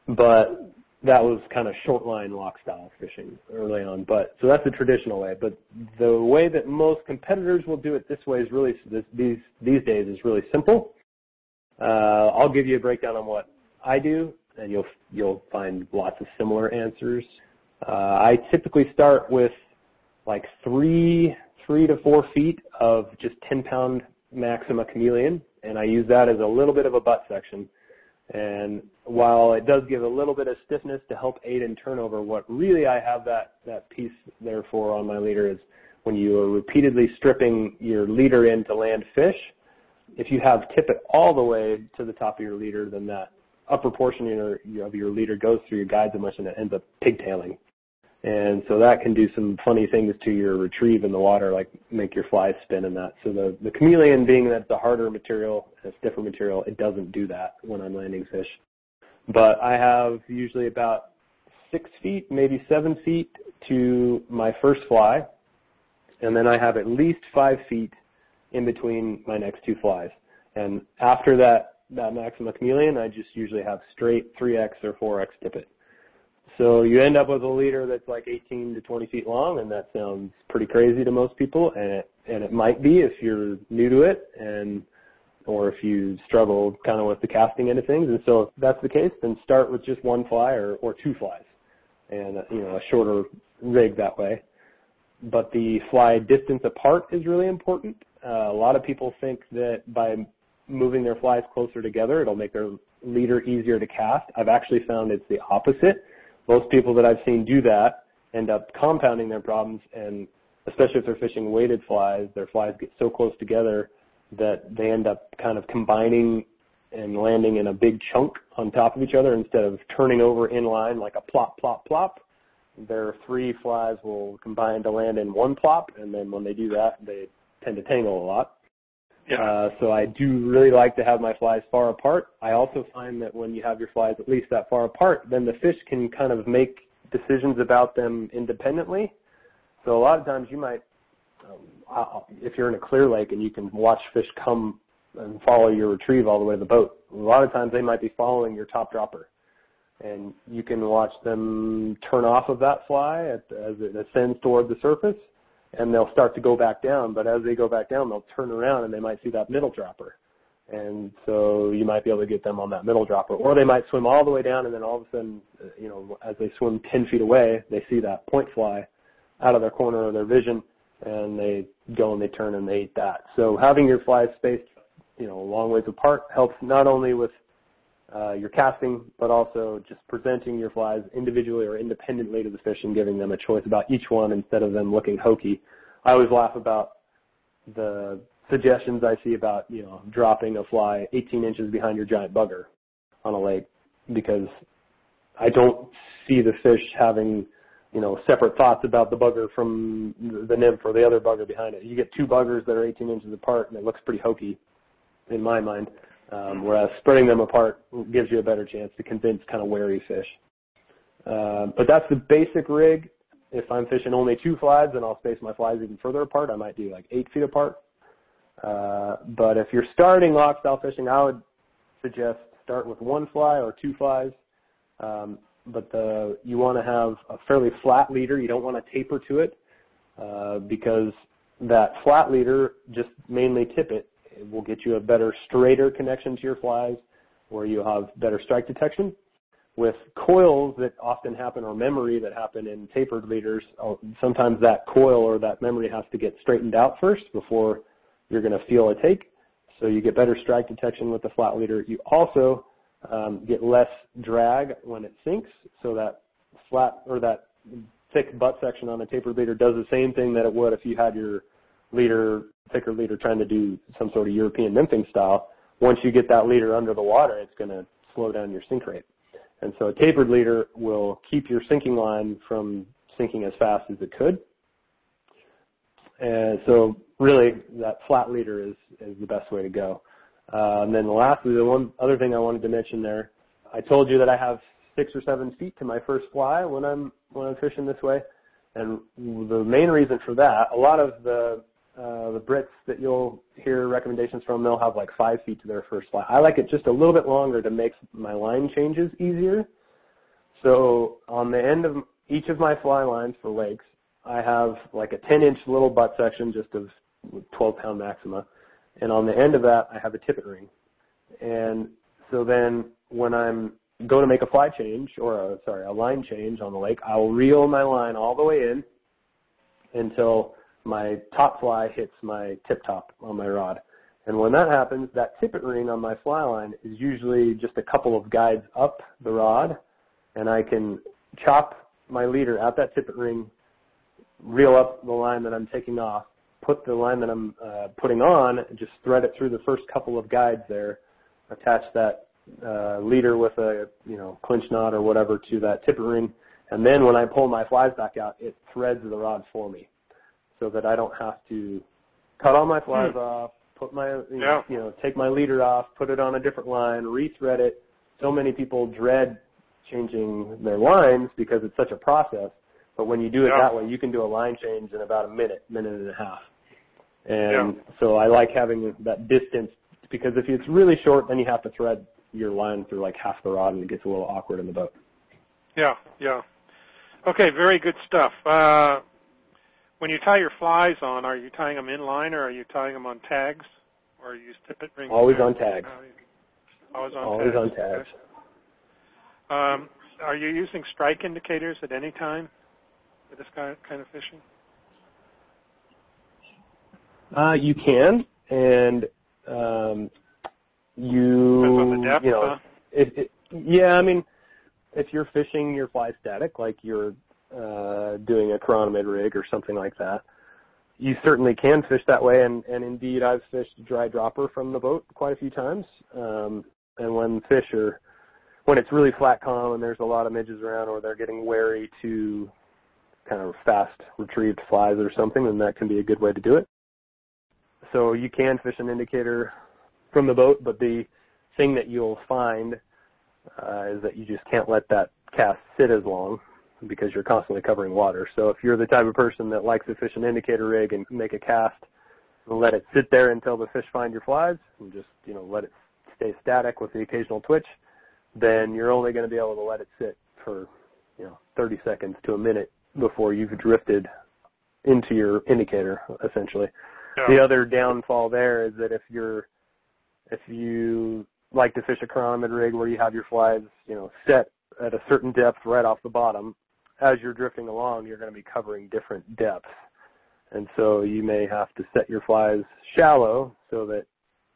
But that was kind of short line lock style fishing early on. But so that's the traditional way. But the way that most competitors will do it this way is really, this, these these days is really simple. Uh, I'll give you a breakdown on what I do, and you'll you'll find lots of similar answers. Uh, I typically start with like three three to four feet of just ten pound Maxima chameleon, and I use that as a little bit of a butt section. And while it does give a little bit of stiffness to help aid in turnover, what really I have that, that piece there for on my leader is when you are repeatedly stripping your leader in to land fish, if you have tippet all the way to the top of your leader, then that upper portion of your, you know, of your leader goes through your guide so much and it ends up pigtailing. And so that can do some funny things to your retrieve in the water, like make your flies spin and that. So the, the chameleon, being that the harder material, the stiffer material, it doesn't do that when I'm landing fish. But I have usually about six feet, maybe seven feet to my first fly. And then I have at least five feet in between my next two flies. And after that, that Maxima chameleon, I just usually have straight three X or four X tippet. So you end up with a leader that's like eighteen to twenty feet long, and that sounds pretty crazy to most people, and it, and it might be if you're new to it, and or if you struggle kind of with the casting end of things. And so if that's the case, then start with just one fly or, or two flies, and you know a shorter rig that way. But the fly distance apart is really important. Uh, a lot of people think that by moving their flies closer together, it'll make their leader easier to cast. I've actually found it's the opposite. Most people that I've seen do that end up compounding their problems, and especially if they're fishing weighted flies, their flies get so close together that they end up kind of combining and landing in a big chunk on top of each other instead of turning over in line like a plop, plop, plop. Their three flies will combine to land in one plop, and then when they do that, they tend to tangle a lot. Uh, so I do really like to have my flies far apart. I also find that when you have your flies at least that far apart, then the fish can kind of make decisions about them independently. So a lot of times you might, um, if you're in a clear lake and you can watch fish come and follow your retrieve all the way to the boat, a lot of times they might be following your top dropper. And you can watch them turn off of that fly as it ascends toward the surface, and they'll start to go back down, but as they go back down, they'll turn around and they might see that middle dropper. And so you might be able to get them on that middle dropper, or they might swim all the way down and then all of a sudden, you know, as they swim ten feet away, they see that point fly out of their corner of their vision, and they go and they turn and they eat that. So having your flies spaced, you know, a long ways apart helps not only with uh, your casting, but also just presenting your flies individually or independently to the fish and giving them a choice about each one instead of them looking hokey. I always laugh about the suggestions I see about, you know, dropping a fly eighteen inches behind your giant bugger on a lake, because I don't see the fish having, you know, separate thoughts about the bugger from the nymph or the other bugger behind it. You get two buggers that are eighteen inches apart, and it looks pretty hokey in my mind. Um, whereas spreading them apart gives you a better chance to convince kind of wary fish. Uh, but that's the basic rig. If I'm fishing only two flies, then I'll space my flies even further apart. I might do like eight feet apart. Uh, but if you're starting lock style fishing, I would suggest start with one fly or two flies. Um, but the, you want to have a fairly flat leader. You don't want to taper to it uh, because that flat leader, just mainly tippet, it will get you a better, straighter connection to your flies where you have better strike detection. With coils that often happen, or memory that happen in tapered leaders, sometimes that coil or that memory has to get straightened out first before you're going to feel a take. So you get better strike detection with the flat leader. You also um, get less drag when it sinks, so that flat or that thick butt section on a taper leader does the same thing that it would if you had your leader, thicker leader, trying to do some sort of European nymphing style. Once you get that leader under the water, it's going to slow down your sink rate. And so a tapered leader will keep your sinking line from sinking as fast as it could. And so really that flat leader is, is the best way to go. Uh, and then lastly, the one other thing I wanted to mention there, I told you that I have six or seven feet to my first fly when I'm when I'm fishing this way. And the main reason for that, a lot of the uh, the Brits that you'll hear recommendations from, they'll have like five feet to their first fly. I like it just a little bit longer to make my line changes easier. So on the end of each of my fly lines for lakes, I have like a ten-inch little butt section just of twelve-pound maxima. And on the end of that, I have a tippet ring. And so then when I'm go to make a fly change or a, sorry, a line change on the lake, I'll reel my line all the way in until my top fly hits my tip top on my rod. And when that happens, that tippet ring on my fly line is usually just a couple of guides up the rod, and I can chop my leader at that tippet ring, reel up the line that I'm taking off, put the line that I'm uh, putting on, just thread it through the first couple of guides there, attach that Uh, leader with a you know clinch knot or whatever to that tipper ring, and then when I pull my flies back out, it threads the rod for me, so that I don't have to cut all my flies hmm. off, put my you, yeah. know, you know take my leader off, put it on a different line, rethread it. So many people dread changing their lines because it's such a process, but when you do it yeah. that way, you can do a line change in about a minute, minute and a half, and yeah. so I like having that distance because if it's really short, then you have to thread your line through like half the rod and it gets a little awkward in the boat. Yeah, yeah. Okay, very good stuff. Uh, when you tie your flies on, are you tying them in line or are you tying them on tags? Or you tip it ring? Always on tags. Always on Always tags. Always on tags. Okay. Um, are you using strike indicators at any time for this kind of fishing? Uh, you can, and um, You, depth, you know, huh? it, it, yeah, I mean, if you're fishing your fly static, like you're uh, doing a chronomid rig or something like that, you certainly can fish that way. And, and indeed, I've fished dry dropper from the boat quite a few times. Um, and when fish are, when it's really flat calm and there's a lot of midges around or they're getting wary to kind of fast retrieved flies or something, then that can be a good way to do it. So you can fish an indicator from the boat, but the thing that you'll find uh, is that you just can't let that cast sit as long because you're constantly covering water. So if you're the type of person that likes to fish an indicator rig and make a cast and let it sit there until the fish find your flies and just, you know, let it stay static with the occasional twitch, then you're only going to be able to let it sit for, you know, thirty seconds to a minute before you've drifted into your indicator, essentially. Yeah. The other downfall there is that if you're If you like to fish a chronomid rig where you have your flies, you know, set at a certain depth right off the bottom, as you're drifting along, you're going to be covering different depths. And so you may have to set your flies shallow so that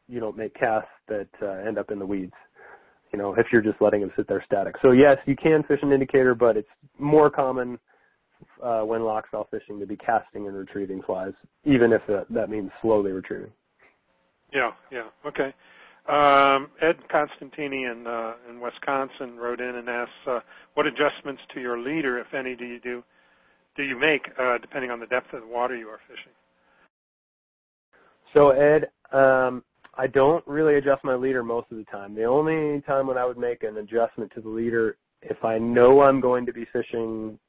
you don't make casts that uh, end up in the weeds, you know, if you're just letting them sit there static. So, yes, you can fish an indicator, but it's more common uh, when lockstyle fishing to be casting and retrieving flies, even if that, that means slowly retrieving. Yeah, yeah, okay. Um, Ed Constantini in, uh, in Wisconsin wrote in and asked, uh, what adjustments to your leader, if any, do you do, do you make uh, depending on the depth of the water you are fishing? So, Ed, um, I don't really adjust my leader most of the time. The only time when I would make an adjustment to the leader, if I know I'm going to be fishing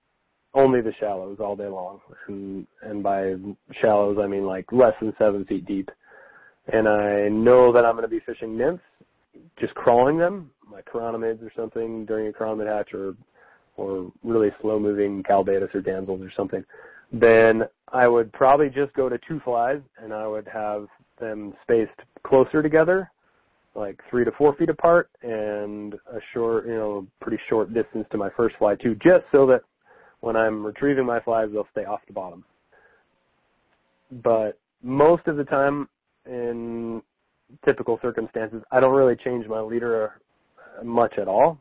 only the shallows all day long, and, and by shallows I mean like less than seven feet deep, and I know that I'm going to be fishing nymphs, just crawling them, like chironomids or something during a chironomid hatch or or really slow-moving calbatus or damsels or something, then I would probably just go to two flies, and I would have them spaced closer together, like three to four feet apart, and a short, you know, pretty short distance to my first fly, too, just so that when I'm retrieving my flies, they'll stay off the bottom. But most of the time, in typical circumstances, I don't really change my leader much at all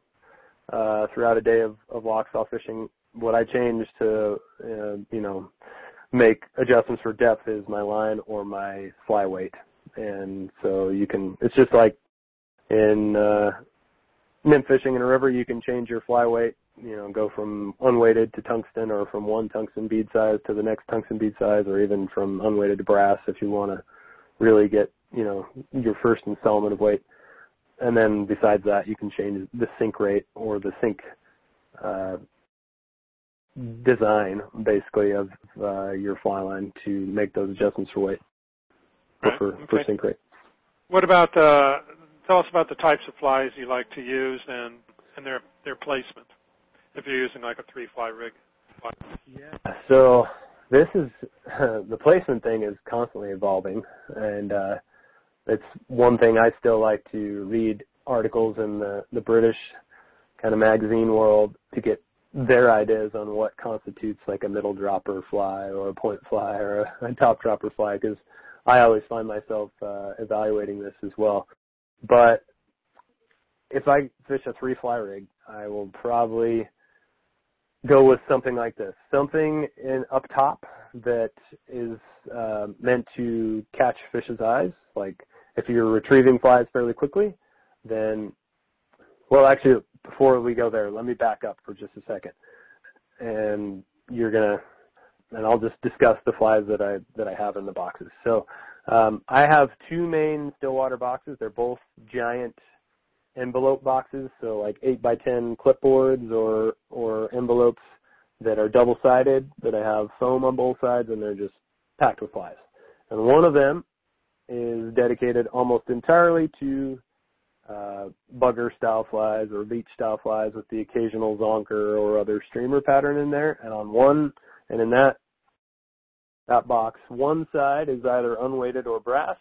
uh, throughout a day of, of lockstyle fishing. what I change to, uh, you know, make adjustments for depth is my line or my fly weight. And so you can, it's just like in uh, nymph fishing in a river, you can change your fly weight, you know, go from unweighted to tungsten or from one tungsten bead size to the next tungsten bead size, or even from unweighted to brass if you want to really get, you know, your first installment of weight. And then besides that, you can change the sink rate or the sink uh, design, basically, of uh, your fly line to make those adjustments for weight or right. for, okay. for sink rate. What about, uh, tell us about the types of flies you like to use and, and their, their placement, if you're using like a three-fly rig. Yeah, so this is, the placement thing is constantly evolving, and uh, it's one thing I still like to read articles in the, the British kind of magazine world to get their ideas on what constitutes like a middle dropper fly or a point fly or a, a top dropper fly, because I always find myself uh, evaluating this as well. But if I fish a three-fly rig, I will probably go with something like this, something in up top that is uh, meant to catch fish's eyes. Like if you're retrieving flies fairly quickly, then, well, actually, before we go there, let me back up for just a second. And you're going to, and I'll just discuss the flies that I that I have in the boxes. So um, I have two main Stillwater boxes. They're both giant envelope boxes, so like eight by ten clipboards or or envelopes that are double-sided, that I have foam on both sides, and they're just packed with flies. And one of them is dedicated almost entirely to uh, bugger-style flies or leech-style flies with the occasional zonker or other streamer pattern in there. And on one, and in that that box, one side is either unweighted or brass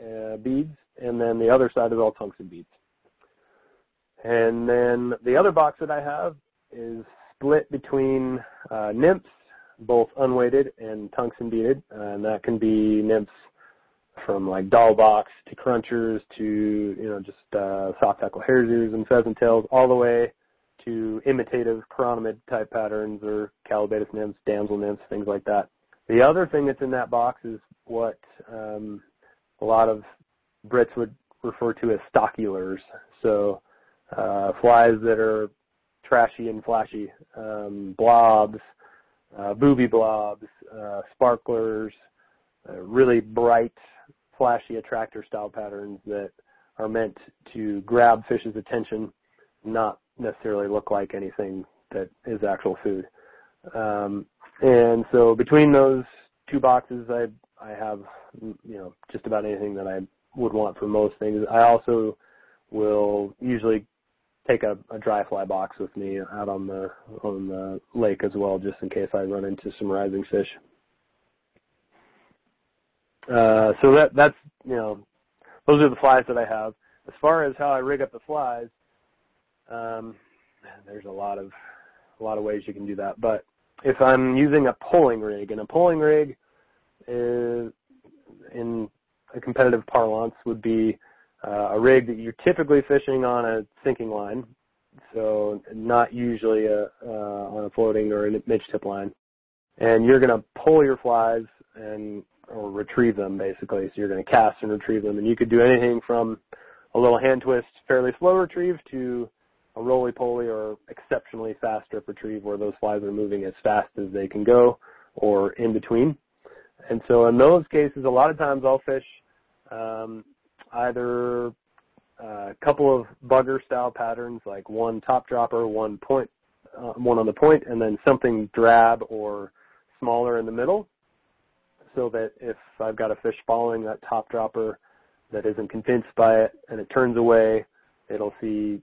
uh, beads, and then the other side is all tungsten beads. And then the other box that I have is split between uh, nymphs, both unweighted and tungsten beaded, and that can be nymphs from like doll box to crunchers to, you know, just uh, soft tackle harezoos and pheasant tails, all the way to imitative chironomid type patterns or calabatus nymphs, damsel nymphs, things like that. The other thing that's in that box is what um, a lot of Brits would refer to as stockulars. So Uh, flies that are trashy and flashy, um, blobs, uh, booby blobs, uh, sparklers, uh, really bright, flashy attractor style patterns that are meant to grab fish's attention, not necessarily look like anything that is actual food. Um, and so between those two boxes, I I have, you know, just about anything that I would want for most things. I also will usually take a, a dry fly box with me out on the on the lake as well, just in case I run into some rising fish. Uh, so that that's, you know, those are the flies that I have. As far as how I rig up the flies, um, there's a lot of a lot of ways you can do that. But if I'm using a pulling rig, and a pulling rig is, in a competitive parlance, would be Uh, a rig that you're typically fishing on a sinking line, so not usually a, uh, on a floating or a midge-tip line. And you're going to pull your flies and or retrieve them, basically. So you're going to cast and retrieve them. And you could do anything from a little hand twist, fairly slow retrieve, to a roly-poly or exceptionally fast drip retrieve where those flies are moving as fast as they can go or in between. And so in those cases, a lot of times I'll fish um, – either a couple of bugger-style patterns, like one top dropper, one point, uh, one on the point, and then something drab or smaller in the middle, so that if I've got a fish following that top dropper that isn't convinced by it and it turns away, it'll see,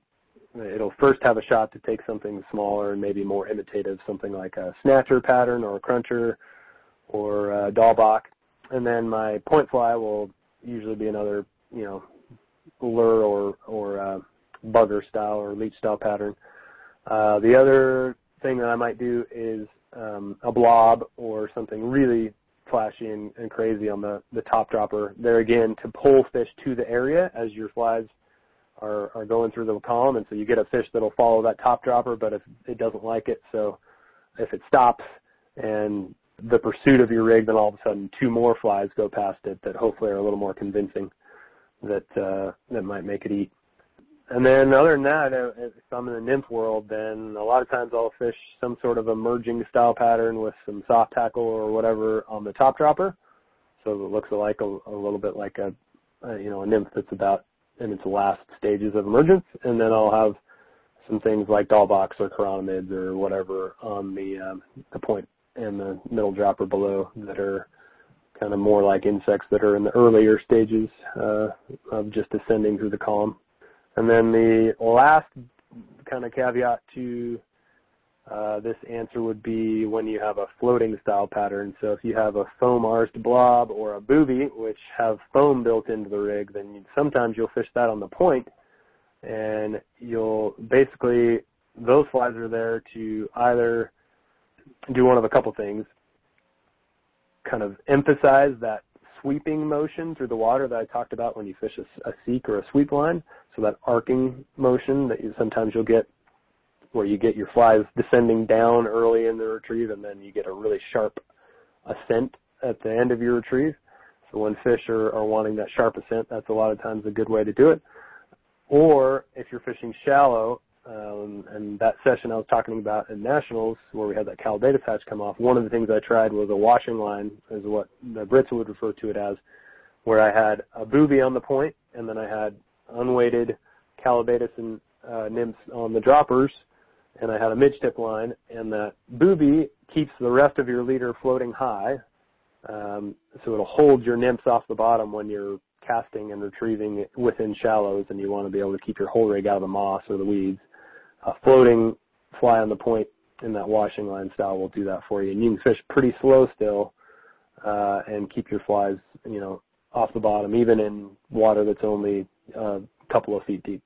it'll first have a shot to take something smaller and maybe more imitative, something like a snatcher pattern or a cruncher or a dollbock. And then my point fly will usually be another, you know, lure or, or uh, bugger style or leech style pattern. Uh, the other thing that I might do is um, a blob or something really flashy and, and crazy on the, the top dropper. There again, to pull fish to the area as your flies are, are going through the column, and so you get a fish that'll follow that top dropper, but if it doesn't like it, so if it stops and the pursuit of your rig, then all of a sudden two more flies go past it that hopefully are a little more convincing that uh, that might make it eat. And then other than that, if I'm in the nymph world, then a lot of times I'll fish some sort of emerging style pattern with some soft tackle or whatever on the top dropper. So it looks like a, a little bit like a, a, you know, a nymph that's about in its last stages of emergence. And then I'll have some things like dollbox or chironomids or whatever on the um, the point and the middle dropper below that are kind of more like insects that are in the earlier stages uh, of just ascending through the column. And then the last kind of caveat to uh, this answer would be when you have a floating style pattern. So if you have a foam arsed blob or a booby, which have foam built into the rig, then you'd, sometimes you'll fish that on the point, and you'll basically, those flies are there to either do one of a couple things, kind of emphasize that sweeping motion through the water that I talked about when you fish a, a seek or a sweep line, so that arcing motion that you, sometimes you'll get where you get your flies descending down early in the retrieve and then you get a really sharp ascent at the end of your retrieve. So when fish are, are wanting that sharp ascent, that's a lot of times a good way to do it. Or if you're fishing shallow, um, and that session I was talking about in Nationals where we had that Cal Beta patch come off, one of the things I tried was a washing line, is what the Brits would refer to it as, where I had a booby on the point and then I had unweighted calabatus and uh, nymphs on the droppers, and I had a midge-tip line, and that booby keeps the rest of your leader floating high, um, so it'll hold your nymphs off the bottom when you're casting and retrieving within shallows, and you want to be able to keep your whole rig out of the moss or the weeds. A floating fly on the point in that washing line style will do that for you, and you can fish pretty slow still uh, and keep your flies, you know, off the bottom, even in water that's only a couple of feet deep.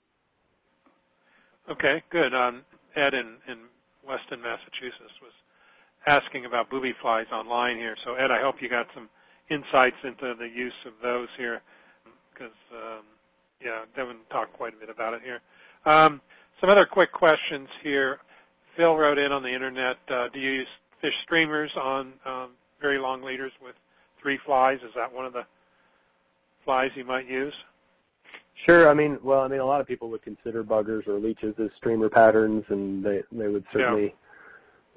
Okay, good. Um, Ed in, in Weston, Massachusetts was asking about booby flies online here. So, Ed, I hope you got some insights into the use of those here because, um, yeah, Devin talked quite a bit about it here. Um, some other quick questions here. Phil wrote in on the Internet, uh, do you use fish streamers on um, very long leaders with three flies? Is that one of the flies you might use? Sure. I mean, well, I mean, a lot of people would consider buggers or leeches as streamer patterns, and they, they would certainly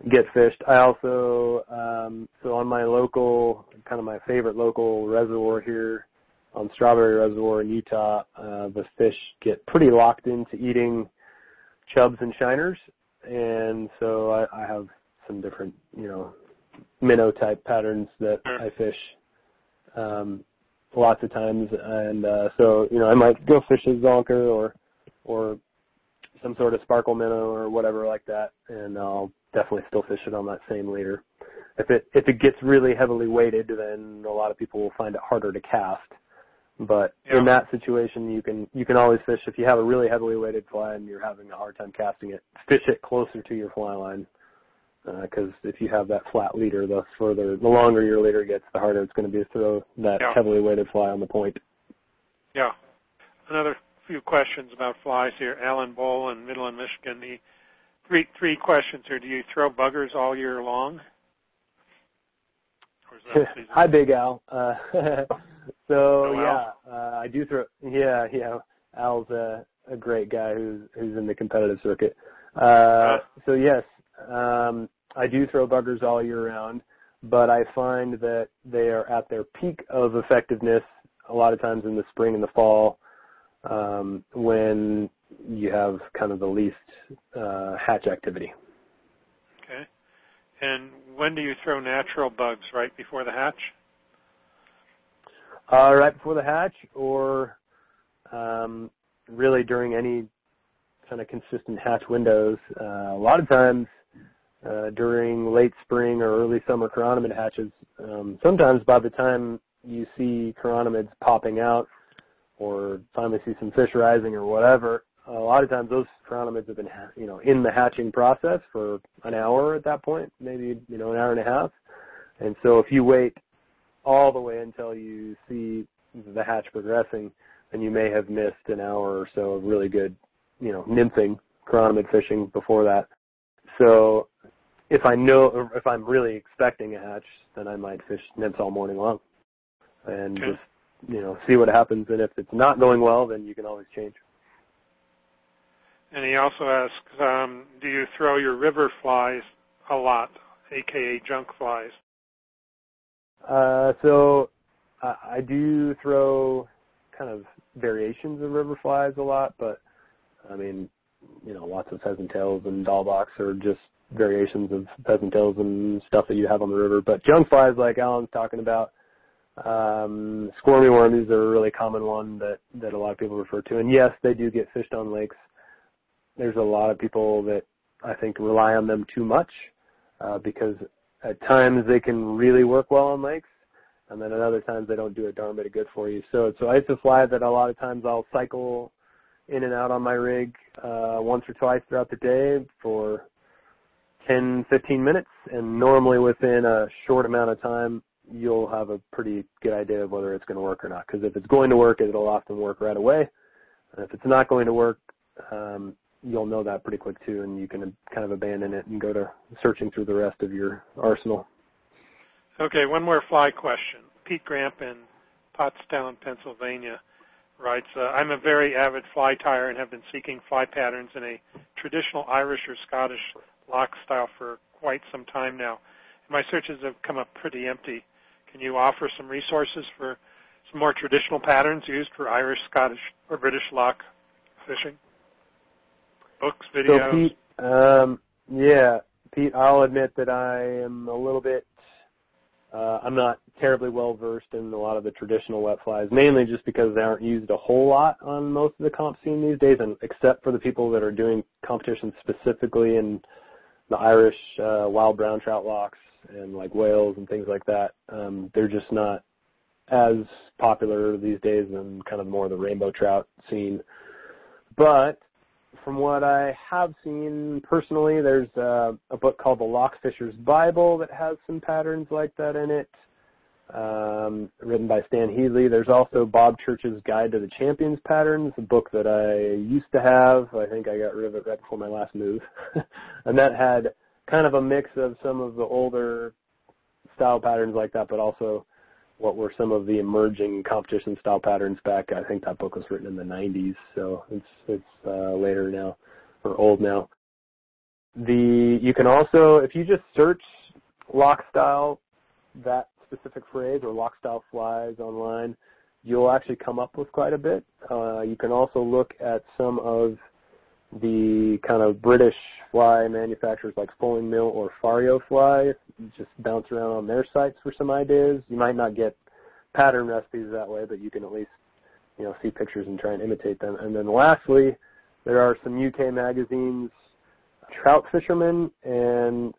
yeah. get fished. I also, um, so on my local, kind of my favorite local reservoir here on Strawberry Reservoir in Utah, uh, the fish get pretty locked into eating chubs and shiners, and so I, I have some different, you know, minnow-type patterns that I fish. Um lots of times, and uh, so, you know, I might go fish a zonker or or some sort of sparkle minnow or whatever like that, and I'll definitely still fish it on that same leader. If it if it gets really heavily weighted, then a lot of people will find it harder to cast. But yeah. in that situation, you can you can always fish, if you have a really heavily weighted fly and you're having a hard time casting it, fish it closer to your fly line, because uh, if you have that flat leader, the further, the longer your leader gets, the harder it's going to be to throw that yeah. heavily weighted fly on the point. Yeah. Another few questions about flies here. Alan Bowl in Midland, Michigan. The three three questions here. Do you throw buggers all year long? Or is that Hi, Big Al. Uh, so Hello, yeah, Al. Uh, I do throw. Yeah, yeah. Al's a, a great guy who's who's in the competitive circuit. Uh, uh, so yes. Um, I do throw buggers all year round, but I find that they are at their peak of effectiveness a lot of times in the spring and the fall, um, when you have kind of the least uh, hatch activity. Okay. And when do you throw natural bugs? Right before the hatch? Uh, right before the hatch, or um, really during any kind of consistent hatch windows. Uh, a lot of times, Uh, during late spring or early summer chironomid hatches, um, sometimes by the time you see chironomids popping out or finally see some fish rising or whatever, a lot of times those chironomids have been, you know, in the hatching process for an hour at that point, maybe, you know, an hour and a half. And so if you wait all the way until you see the hatch progressing, then you may have missed an hour or so of really good, you know, nymphing, chironomid fishing before that. So if I know, if I'm really expecting a hatch, then I might fish nymphs all morning long and okay. just, you know, see what happens. And if it's not going well, then you can always change. And he also asks, um, do you throw your river flies a lot, a k a junk flies? Uh, so I, I do throw kind of variations of river flies a lot, but, I mean, you know, lots of pheasant tails and dollbox are just variations of pheasant tails and stuff that you have on the river. But junk flies, like Alan's talking about, um, squirmy wormies are a really common one that, that a lot of people refer to. And, yes, they do get fished on lakes. There's a lot of people that I think rely on them too much uh, because at times they can really work well on lakes, and then at other times they don't do a darn bit of good for you. So it's a fly that a lot of times I'll cycle in and out on my rig uh, once or twice throughout the day for ten, fifteen minutes, and normally within a short amount of time you'll have a pretty good idea of whether it's going to work or not, because if it's going to work, it'll often work right away. And if it's not going to work, um, you'll know that pretty quick too, and you can kind of abandon it and go to searching through the rest of your arsenal. Okay, one more fly question. Pete Gramp in Pottstown, Pennsylvania writes, uh, I'm a very avid fly tyer and have been seeking fly patterns in a traditional Irish or Scottish loch style for quite some time now. My searches have come up pretty empty. Can you offer some resources for some more traditional patterns used for Irish, Scottish, or British loch fishing? Books, videos. So Pete, um, yeah, Pete, I'll admit that I am a little bit, uh, I'm not terribly well versed in a lot of the traditional wet flies, mainly just because they aren't used a whole lot on most of the comp scene these days, and except for the people that are doing competitions specifically in the Irish uh, wild brown trout locks and like whales and things like that. Um, they're just not as popular these days than kind of more the rainbow trout scene. But from what I have seen personally, there's a, a book called The Loch Fisher's Bible that has some patterns like that in it, um, written by Stan Headley. There's also Bob Church's Guide to the Champions Patterns, a book that I used to have. I think I got rid of it right before my last move. And that had kind of a mix of some of the older style patterns like that, but also what were some of the emerging competition style patterns back. I think that book was written in the nineties, so it's it's uh, later now, or old now. The you can also, if you just search loch style, that specific phrase, or loch style flies online, you'll actually come up with quite a bit. Uh, you can also look at some of the kind of British fly manufacturers like Fulling Mill or Fario Fly. You just bounce around on their sites for some ideas. You might not get pattern recipes that way, but you can at least, you know, see pictures and try and imitate them. And then lastly, there are some U K magazines, Trout Fisherman, and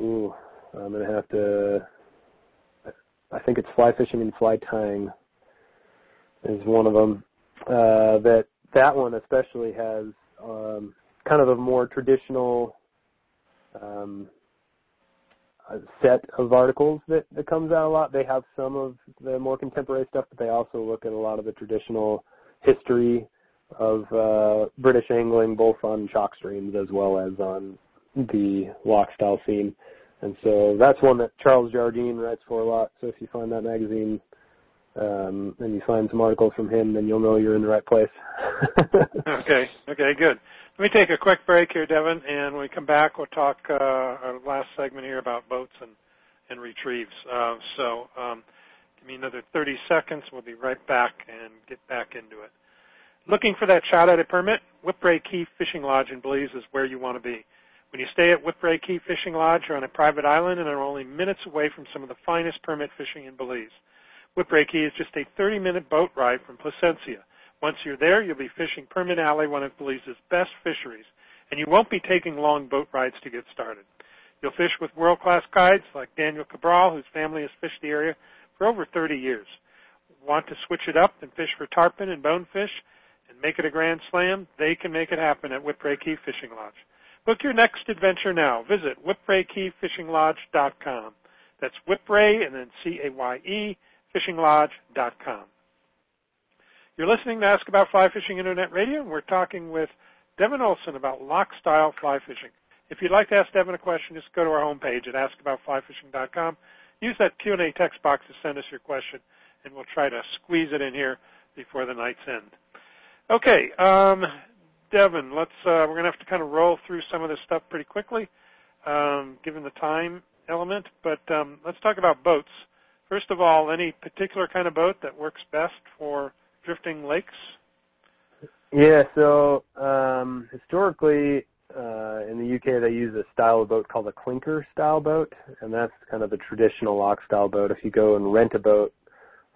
ooh, I'm going to have to, I think it's Fly Fishing and Fly Tying is one of them. Uh, that, that one especially has Um, kind of a more traditional um, set of articles that, that comes out a lot. They have some of the more contemporary stuff, but they also look at a lot of the traditional history of uh, British angling, both on chalk streams as well as on the loch style scene. And so that's one that Charles Jardine writes for a lot. So if you find that magazine Um, and you find some articles from him, then you'll know you're in the right place. Okay, okay, good. Let me take a quick break here, Devin, and when we come back, we'll talk uh, our last segment here about boats and, and retrieves. Uh, so um, give me another thirty seconds. We'll be right back and get back into it. Looking for that shout-out permit? Whipray Key Fishing Lodge in Belize is where you want to be. When you stay at Whipray Key Fishing Lodge, you're on a private island and are only minutes away from some of the finest permit fishing in Belize. Whipray Key is just a thirty-minute boat ride from Placencia. Once you're there, you'll be fishing Permit Alley, one of Belize's best fisheries, and you won't be taking long boat rides to get started. You'll fish with world-class guides like Daniel Cabral, whose family has fished the area for over thirty years. Want to switch it up and fish for tarpon and bonefish and make it a grand slam? They can make it happen at Whipray Key Fishing Lodge. Book your next adventure now. Visit whipray key fishing lodge dot com. That's Whipray and then C A Y E. fishing lodge dot com. You're listening to Ask About Fly Fishing Internet Radio, and we're talking with Devin Olsen about loch-style fly fishing. If you'd like to ask Devin a question, just go to our homepage at ask about fly fishing dot com. Use that Q and A text box to send us your question, and we'll try to squeeze it in here before the night's end. Okay, um, Devin, let's, uh, we're going to have to kind of roll through some of this stuff pretty quickly, um, given the time element. But um, let's talk about boats. First of all, any particular kind of boat that works best for drifting lakes? Yeah, so um, historically uh, in the U K they use a style of boat called a clinker style boat, and that's kind of the traditional loch style boat. If you go and rent a boat,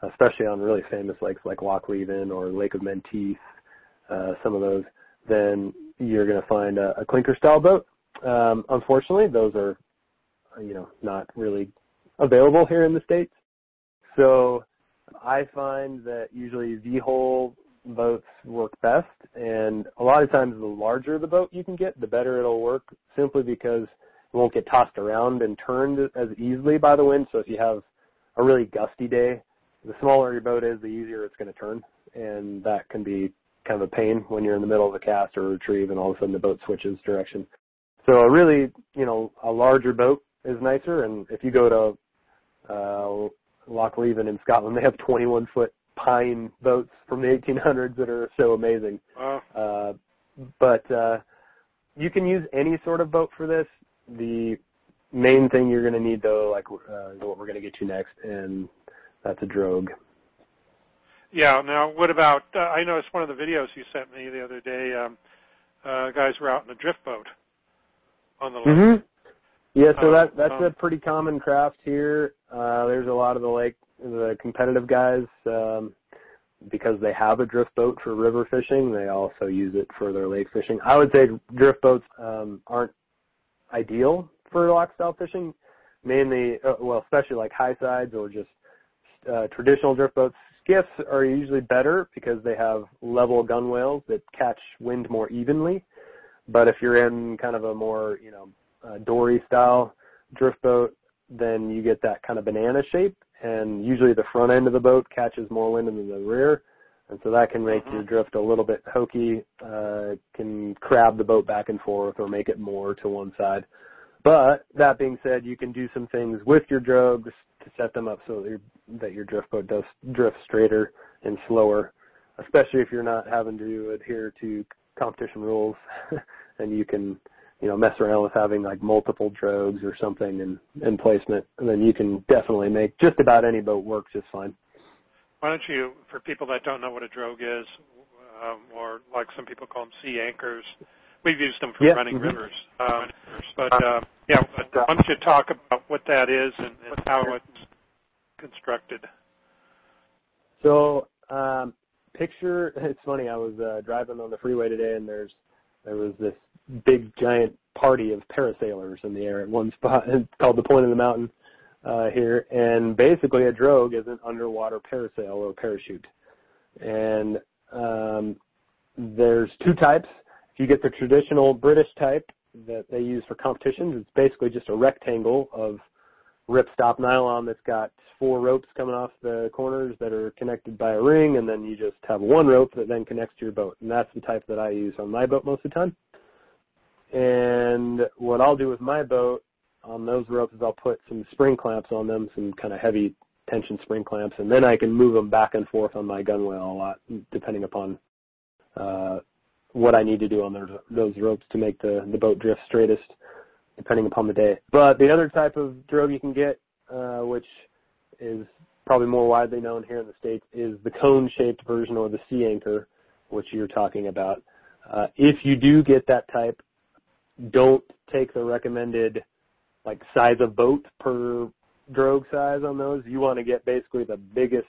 especially on really famous lakes like Loch Leven or Lake of Menteith, uh, some of those, then you're going to find a, a clinker style boat. Um, unfortunately, those are you know not really available here in the States. So I find that usually V-hole boats work best, and a lot of times the larger the boat you can get, the better it'll work, simply because it won't get tossed around and turned as easily by the wind. So if you have a really gusty day, the smaller your boat is, the easier it's going to turn, and that can be kind of a pain when you're in the middle of a cast or retrieve and all of a sudden the boat switches direction. So a really, you know, a larger boat is nicer, and if you go to uh, Loch Leven in Scotland, they have twenty-one foot pine boats from the eighteen hundreds that are so amazing. Wow. Uh, but uh, you can use any sort of boat for this. The main thing you're going to need, though, like uh, what we're going to get you next, and that's a drogue. Yeah. Now, what about? Uh, I noticed one of the videos you sent me the other day. Um, uh, guys were out in a drift boat on the lake. Mm-hmm. Yeah. So um, that that's um, a pretty common craft here. Uh, there's a lot of the lake. The competitive guys, um, because they have a drift boat for river fishing, they also use it for their lake fishing. I would say drift boats um, aren't ideal for loch style fishing, mainly, uh, well, especially like high sides or just uh, traditional drift boats. Skiffs are usually better because they have level gunwales that catch wind more evenly. But if you're in kind of a more, you know, uh, dory style drift boat, then you get that kind of banana shape. And usually the front end of the boat catches more wind than the rear, and so that can make mm-hmm. your drift a little bit hokey, uh, can crab the boat back and forth or make it more to one side. But that being said, you can do some things with your drogues to set them up so that your, that your drift boat does drift straighter and slower, especially if you're not having to adhere to competition rules and you can you know, mess around with having like multiple drogues or something in, in placement, and then you can definitely make just about any boat work just fine. Why don't you, for people that don't know what a drogue is, um, or like some people call them sea anchors, we've used them for yeah. running mm-hmm. rivers. Um, but uh, yeah, why don't you talk about what that is and, and how it's constructed? So um, picture, it's funny, I was uh, driving on the freeway today, and there's there was this big giant party of parasailers in the air at one spot called the Point of the Mountain uh, here, and basically a drogue is an underwater parasail or parachute. And um, there's two types. If you get the traditional British type that they use for competitions, it's basically just a rectangle of ripstop nylon that's got four ropes coming off the corners that are connected by a ring, and then you just have one rope that then connects to your boat, and that's the type that I use on my boat most of the time. And what I'll do with my boat on those ropes is I'll put some spring clamps on them, some kind of heavy tension spring clamps, and then I can move them back and forth on my gunwale a lot, depending upon uh, what I need to do on the, those ropes to make the, the boat drift straightest, depending upon the day. But the other type of drogue you can get, uh, which is probably more widely known here in the States, is the cone-shaped version or the sea anchor, which you're talking about. Uh, if you do get that type, don't take the recommended like size of boat per drogue size on those. You want to get basically the biggest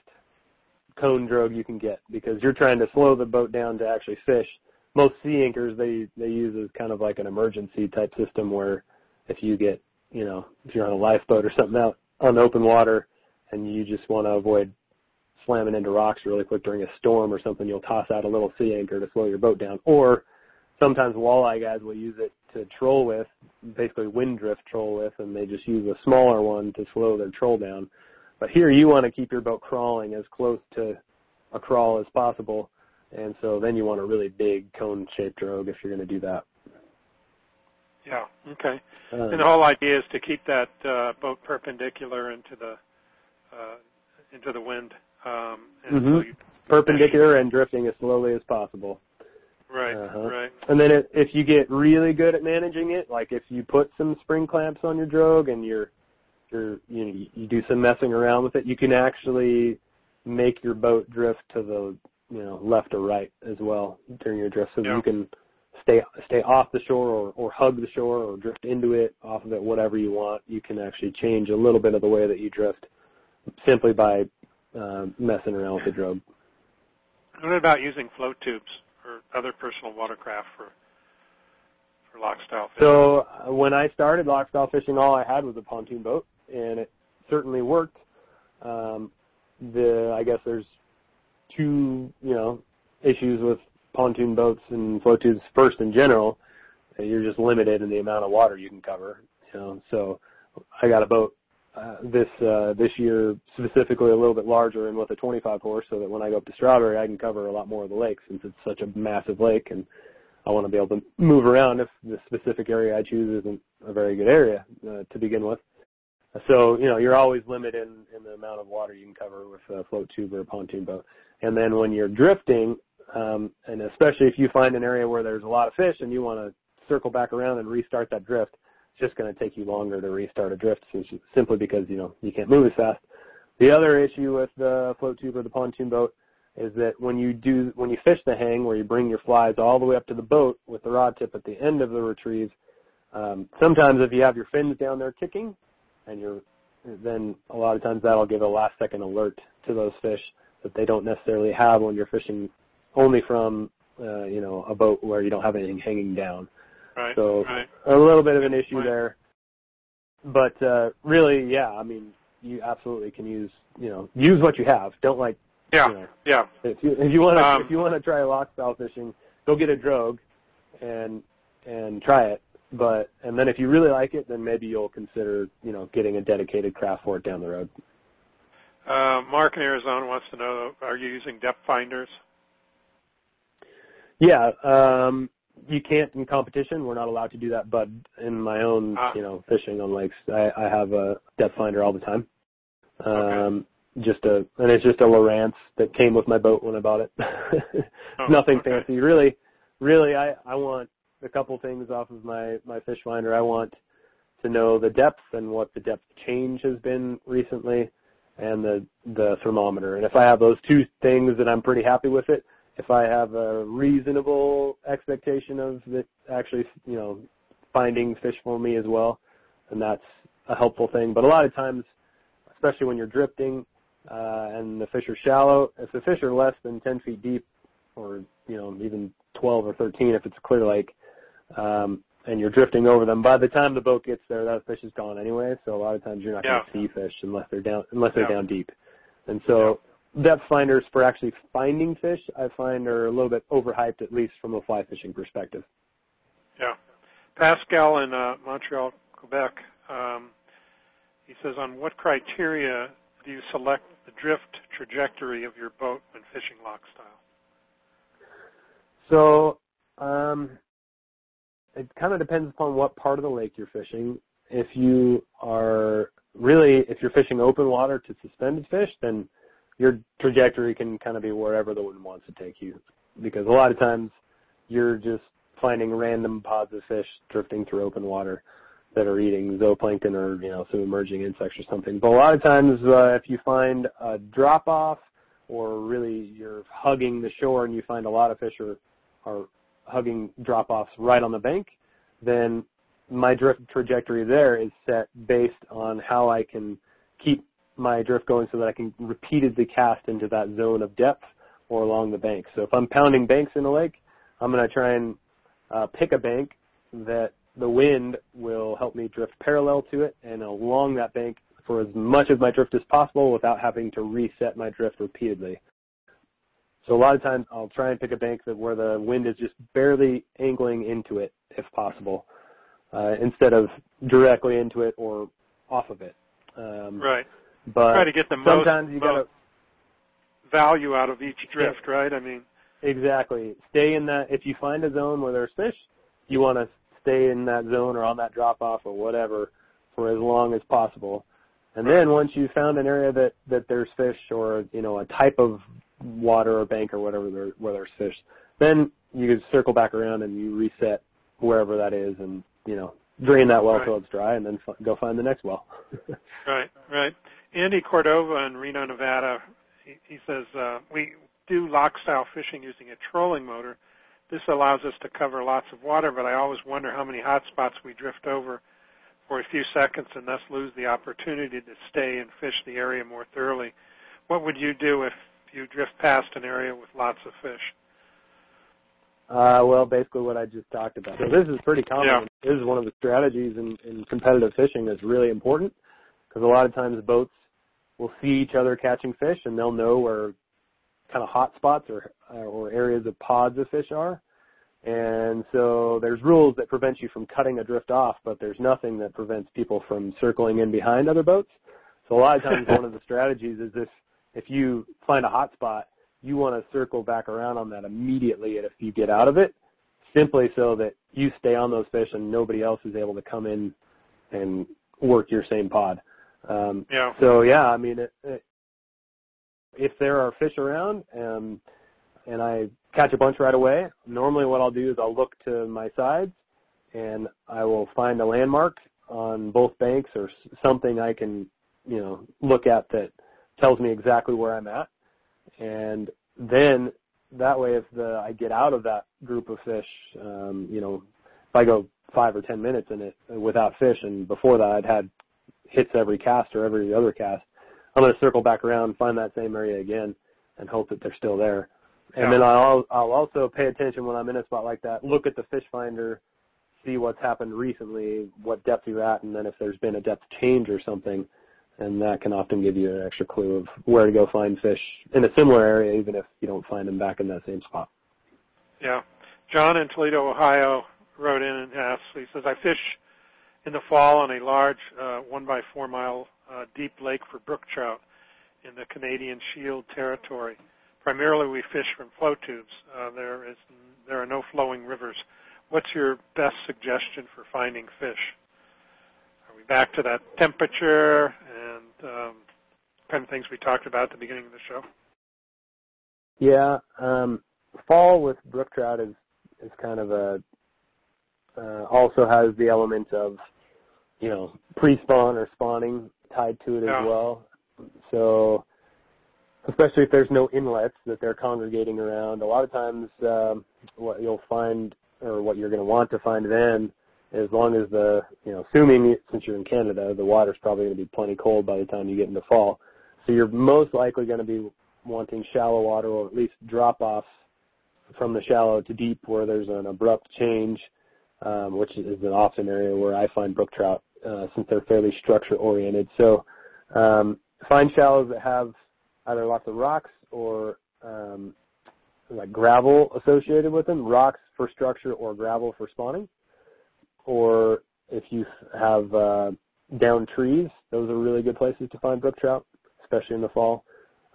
cone drogue you can get because you're trying to slow the boat down to actually fish. Most sea anchors they, they use as kind of like an emergency type system where if you get, you know, if you're on a lifeboat or something out on open water and you just want to avoid slamming into rocks really quick during a storm or something, you'll toss out a little sea anchor to slow your boat down. Or sometimes walleye guys will use it to troll with, basically wind drift troll with, and they just use a smaller one to slow their troll down. But here you want to keep your boat crawling as close to a crawl as possible, and so then you want a really big cone-shaped drogue if you're going to do that. Yeah, okay. Uh, and the whole idea is to keep that uh, boat perpendicular into the uh, into the wind. Um, and mm-hmm. so you perpendicular and drifting as slowly as possible. Right, uh-huh. right. And then it, if you get really good at managing it, like if you put some spring clamps on your drogue and you're, you're you know, you do some messing around with it, you can actually make your boat drift to the you know left or right as well during your drift, so yeah. you can stay stay off the shore or, or hug the shore or drift into it, off of it, whatever you want. You can actually change a little bit of the way that you drift simply by uh, messing around with the drogue. What about using float tubes or other personal watercraft for for loch style fishing? So uh, when I started loch style fishing, all I had was a pontoon boat, and it certainly worked. Um, the I guess there's two you know issues with pontoon boats and float tubes. First, in general, you're just limited in the amount of water you can cover. You know, so I got a boat uh, this uh, this year specifically a little bit larger and with a twenty-five horse, so that when I go up to Strawberry, I can cover a lot more of the lake, since it's such a massive lake, and I want to be able to move around if the specific area I choose isn't a very good area uh, to begin with. So, you know, you're always limited in, in the amount of water you can cover with a float tube or a pontoon boat. And then when you're drifting, um, and especially if you find an area where there's a lot of fish and you want to circle back around and restart that drift, it's just going to take you longer to restart a drift, simply because, you know, you can't move as fast. The other issue with the float tube or the pontoon boat is that when you do, when you fish the hang, where you bring your flies all the way up to the boat with the rod tip at the end of the retrieve, um, sometimes if you have your fins down there kicking, and you're, then a lot of times that'll give a last-second alert to those fish that they don't necessarily have when you're fishing only from, uh, you know, a boat where you don't have anything hanging down. Right, so right. a little bit of an issue right. there. But uh, really, yeah, I mean, you absolutely can use, you know, use what you have. Don't like, yeah, you know, yeah. If you if you want to um, if you want to try loch style fishing, go get a drogue, and and try it. But and then if you really like it, then maybe you'll consider, you know, getting a dedicated craft for it down the road. Uh, Mark in Arizona wants to know, are you using depth finders? Yeah, um, you can't in competition. We're not allowed to do that. But in my own, ah. you know, fishing on lakes, I, I have a depth finder all the time. Um, okay. Just a and it's just a Lowrance that came with my boat when I bought it. oh, Nothing okay. fancy, really. Really, I, I want. a couple things off of my, my fish finder. I want to know the depth and what the depth change has been recently, and the, the thermometer. And if I have those two things, then I'm pretty happy with it. If I have a reasonable expectation of it actually, you know, finding fish for me as well, then that's a helpful thing. But a lot of times, especially when you're drifting uh, and the fish are shallow, if the fish are less than ten feet deep, or, you know, even twelve or thirteen if it's a clear lake, Um, and you're drifting over them, by the time the boat gets there, that fish is gone anyway. So a lot of times you're not yeah. going to see fish unless they're down unless they're yeah. down deep. And so yeah. depth finders for actually finding fish, I find, are a little bit overhyped, at least from a fly fishing perspective. Yeah. Pascal in uh, Montreal, Quebec, um, he says, on what criteria do you select the drift trajectory of your boat when fishing loch style? So um, it kind of depends upon what part of the lake you're fishing. If you are really, if you're fishing open water to suspended fish, then your trajectory can kind of be wherever the wind wants to take you, because a lot of times you're just finding random pods of fish drifting through open water that are eating zooplankton or, you know, some emerging insects or something. But a lot of times uh, if you find a drop-off, or really you're hugging the shore and you find a lot of fish are, are hugging drop-offs right on the bank, then my drift trajectory there is set based on how I can keep my drift going so that I can repeatedly cast into that zone of depth or along the bank. So if I'm pounding banks in a lake, I'm going to try and uh, pick a bank that the wind will help me drift parallel to it and along that bank for as much of my drift as possible without having to reset my drift repeatedly. So a lot of times I'll try and pick a bank that where the wind is just barely angling into it, if possible, uh, instead of directly into it or off of it. Um, right. But try to get the most, you most gotta, value out of each drift, yeah, right? I mean, exactly. Stay in that. If you find a zone where there's fish, you want to stay in that zone or on that drop-off or whatever for as long as possible. And then once you've found an area that, that there's fish or, you know, a type of water or bank or whatever there, where there's fish, then you can circle back around and you reset wherever that is and, you know, drain that well until right. it's dry and then f- go find the next well. Right, right. Andy Cordova in Reno, Nevada, he, he says, uh, we do lock-style fishing using a trolling motor. This allows us to cover lots of water, but I always wonder how many hot spots we drift over for a few seconds and thus lose the opportunity to stay and fish the area more thoroughly. What would you do if you drift past an area with lots of fish? Uh, well, basically what I just talked about. So this is pretty common. Yeah. This is one of the strategies in, in competitive fishing that's really important because a lot of times boats will see each other catching fish and they'll know where kind of hot spots or, or areas of pods of fish are. And so there's rules that prevent you from cutting a drift off, but there's nothing that prevents people from circling in behind other boats. So a lot of times one of the strategies is if, if you find a hot spot, you want to circle back around on that immediately if you get out of it, simply so that you stay on those fish and nobody else is able to come in and work your same pod. Um, yeah. So, yeah, I mean, it, it, if there are fish around um, and I catch a bunch right away, normally what I'll do is I'll look to my sides and I will find a landmark on both banks or something I can, you know, look at that tells me exactly where I'm at. And then that way, if the, I get out of that group of fish, um, you know, if I go five or ten minutes in it without fish, and before that I'd had hits every cast or every other cast, I'm going to circle back around, find that same area again, and hope that they're still there. And yeah. then I'll, I'll also pay attention when I'm in a spot like that, look at the fish finder, see what's happened recently, what depth you're at, and then if there's been a depth change or something. And that can often give you an extra clue of where to go find fish in a similar area, even if you don't find them back in that same spot. Yeah. John in Toledo, Ohio, wrote in and asked, he says, I fish in the fall on a large uh, one by four mile uh, deep lake for brook trout in the Canadian Shield Territory. Primarily we fish from flow tubes. Uh, there is there are no flowing rivers. What's your best suggestion for finding fish? Are we back to that temperature Um, kind of things we talked about at the beginning of the show? Yeah, um, fall with brook trout is, is kind of a, uh, also has the element of, you know, pre-spawn or spawning tied to it yeah. as well. So, especially if there's no inlets that they're congregating around, a lot of times um, what you'll find or what you're going to want to find then, as long as the, you know, assuming since you're in Canada, the water's probably going to be plenty cold by the time you get into fall. So you're most likely going to be wanting shallow water or at least drop-offs from the shallow to deep where there's an abrupt change, um, which is an often area where I find brook trout uh, since they're fairly structure-oriented. So um, find shallows that have either lots of rocks or um, like gravel associated with them, rocks for structure or gravel for spawning. Or if you have uh, down trees, those are really good places to find brook trout, especially in the fall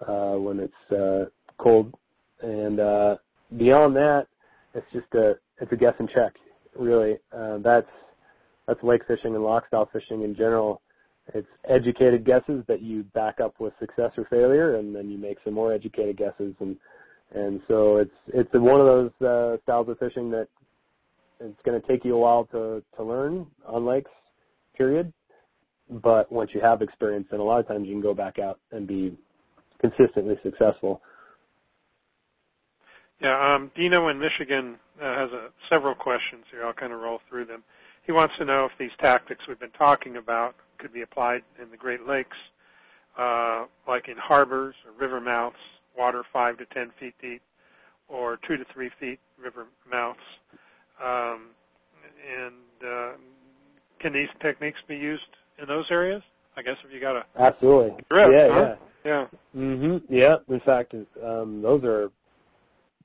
uh, when it's uh, cold. And uh, beyond that, it's just a it's a guess and check, really. Uh, that's that's lake fishing and loch style fishing in general. It's educated guesses that you back up with success or failure, and then you make some more educated guesses. And and so it's it's one of those uh, styles of fishing that. It's going to take you a while to, to learn on lakes, period. But once you have experience, then a lot of times you can go back out and be consistently successful. Yeah, um, Dino in Michigan uh, has a, several questions here. I'll kind of roll through them. He wants to know if these tactics we've been talking about could be applied in the Great Lakes, uh, like in harbors or river mouths, water five to ten feet deep, or two to three feet river mouths. Um, and uh, can these techniques be used in those areas? I guess if you got a absolutely, drift, yeah, huh? yeah, yeah, mm-hmm. yeah. In fact, um, those are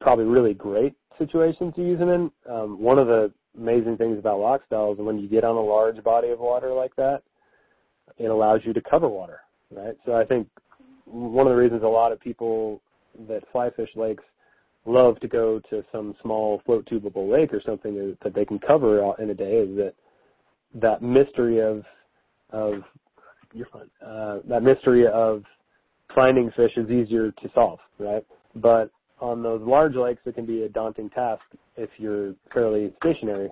probably really great situations to use them in. Um, one of the amazing things about loch style is when you get on a large body of water like that, it allows you to cover water, right? So I think one of the reasons a lot of people that fly fish lakes love to go to some small float tubable lake or something that they can cover in a day is that that mystery of of you're fine, uh, that mystery of finding fish is easier to solve, right? But on those large lakes, it can be a daunting task if you're fairly stationary.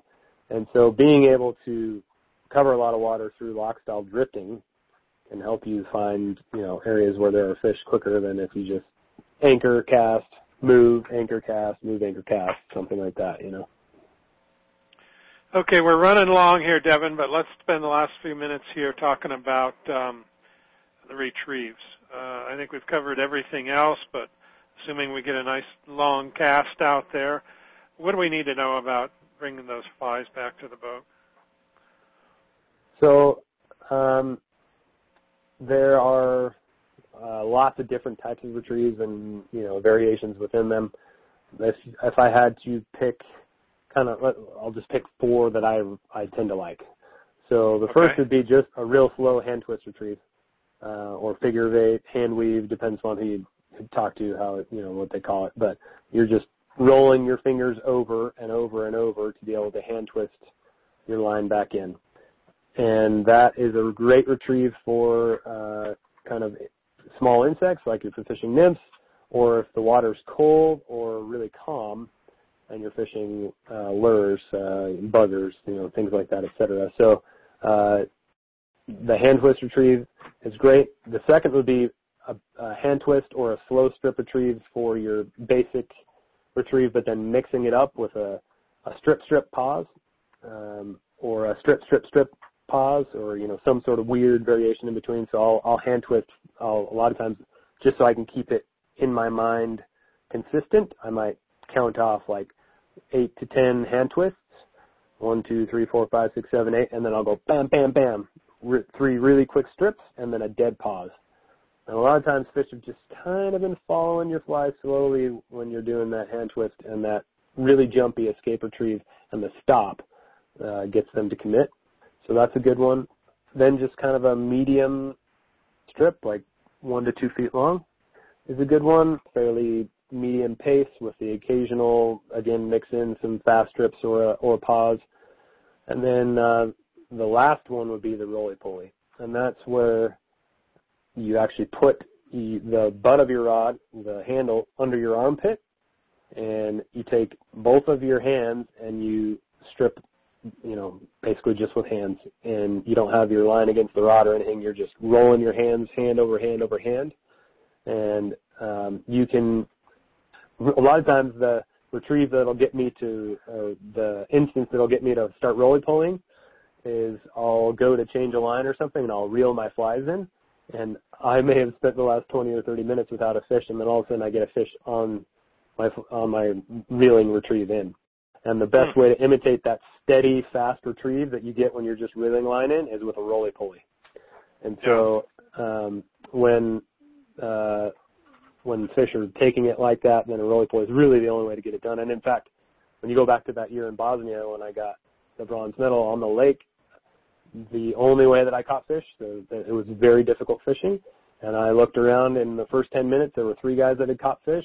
And so being able to cover a lot of water through lock-style drifting can help you find, you know, areas where there are fish quicker than if you just anchor, cast, move, anchor, cast, move, anchor, cast, something like that, you know. Okay, we're running long here, Devin, but let's spend the last few minutes here talking about um, the retrieves. Uh, I think we've covered everything else, but assuming we get a nice long cast out there, what do we need to know about bringing those flies back to the boat? So um, there are uh, lots of different types of retrieves and, you know, variations within them. If, if I had to pick kind of, I'll just pick four that I, I tend to like. So the okay. first would be just a real slow hand twist retrieve uh, or figure of eight, hand weave, depends on who you talk to, how it, you know, what they call it, but you're just rolling your fingers over and over and over to be able to hand twist your line back in. And that is a great retrieve for uh, kind of small insects, like if you're fishing nymphs, or if the water's cold or really calm and you're fishing uh, lures, uh, buggers, you know, things like that, et cetera. So uh, the hand twist retrieve is great. The second would be a, a hand twist or a slow strip retrieve for your basic retrieve, but then mixing it up with a, a strip, strip, pause, um, or a strip, strip, strip, pause, or, you know, some sort of weird variation in between. So I'll, I'll hand twist I'll, a lot of times just so I can keep it in my mind consistent. I might count off like eight to ten hand twists, one, two, three, four, five, six, seven, eight, and then I'll go bam, bam, bam, re- three really quick strips, and then a dead pause. And a lot of times fish have just kind of been following your fly slowly when you're doing that hand twist, and that really jumpy escape retrieve and the stop uh, gets them to commit. So that's a good one. Then just kind of a medium strip, like one to two feet long, is a good one. Fairly medium pace with the occasional, again, mix in some fast strips or a, or a pause. And then uh, the last one would be the roly-poly. And that's where you actually put the butt of your rod, the handle, under your armpit, and you take both of your hands and you strip, you know, basically just with hands, and you don't have your line against the rod or anything. You're just rolling your hands, hand over hand over hand, and um, you can, a lot of times the retrieve that'll get me to, uh, the instance that'll get me to start roly-polling is I'll go to change a line or something, and I'll reel my flies in, and I may have spent the last twenty or thirty minutes without a fish, and then all of a sudden I get a fish on my on my reeling retrieve in. And the best way to imitate that steady, fast retrieve that you get when you're just reeling line in is with a roly-poly. And so um, when uh, when fish are taking it like that, then a roly-poly is really the only way to get it done. And, in fact, when you go back to that year in Bosnia when I got the bronze medal on the lake, the only way that I caught fish, so it was very difficult fishing, and I looked around in the first ten minutes. There were three guys that had caught fish,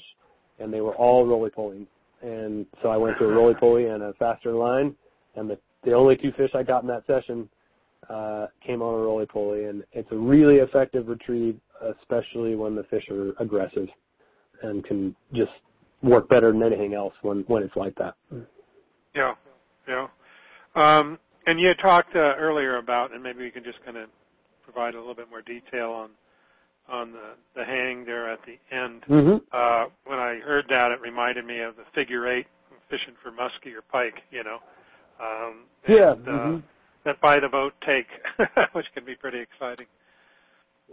and they were all roly-polying. And so I went to a roly-poly and a faster line, and the, the only two fish I got in that session uh, came on a roly-poly. And it's a really effective retrieve, especially when the fish are aggressive and can just work better than anything else when, when it's like that. Yeah, yeah. Um, and you talked uh, earlier about, and maybe you can just kind of provide a little bit more detail on on the, the hang there at the end. Mm-hmm. Uh, when I heard that, it reminded me of the figure eight, fishing for muskie or pike, you know. Um, and, yeah. Mm-hmm. Uh, that by the boat take, which can be pretty exciting.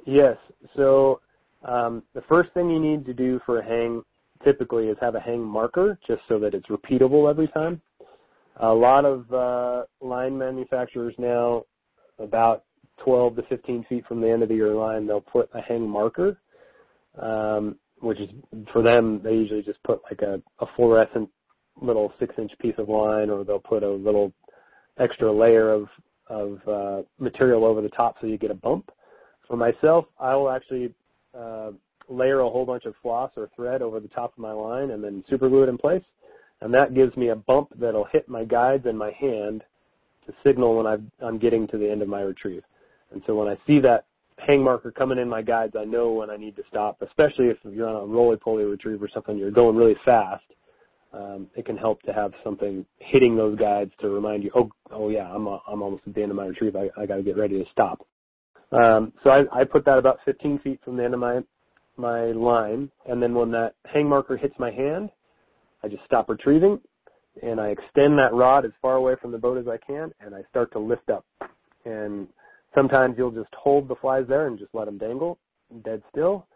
Yes. So um, the first thing you need to do for a hang typically is have a hang marker just so that it's repeatable every time. A lot of uh, line manufacturers now, about twelve to fifteen feet from the end of your line, they'll put a hang marker, um, which is, for them, they usually just put like a, a fluorescent little six-inch piece of line, or they'll put a little extra layer of, of uh, material over the top so you get a bump. For myself, I will actually uh, layer a whole bunch of floss or thread over the top of my line and then super glue it in place. And that gives me a bump that'll hit my guides and my hand to signal when I've, I'm getting to the end of my retrieve. And so when I see that hang marker coming in my guides, I know when I need to stop, especially if you're on a roly-poly retrieve or something, you're going really fast. Um, it can help to have something hitting those guides to remind you, oh, oh yeah, I'm a, I'm almost at the end of my retrieve. I, I got to get ready to stop. Um, so I, I put that about fifteen feet from the end of my my line, and then when that hang marker hits my hand, I just stop retrieving, and I extend that rod as far away from the boat as I can, and I start to lift up. And sometimes you'll just hold the flies there and just let them dangle dead still.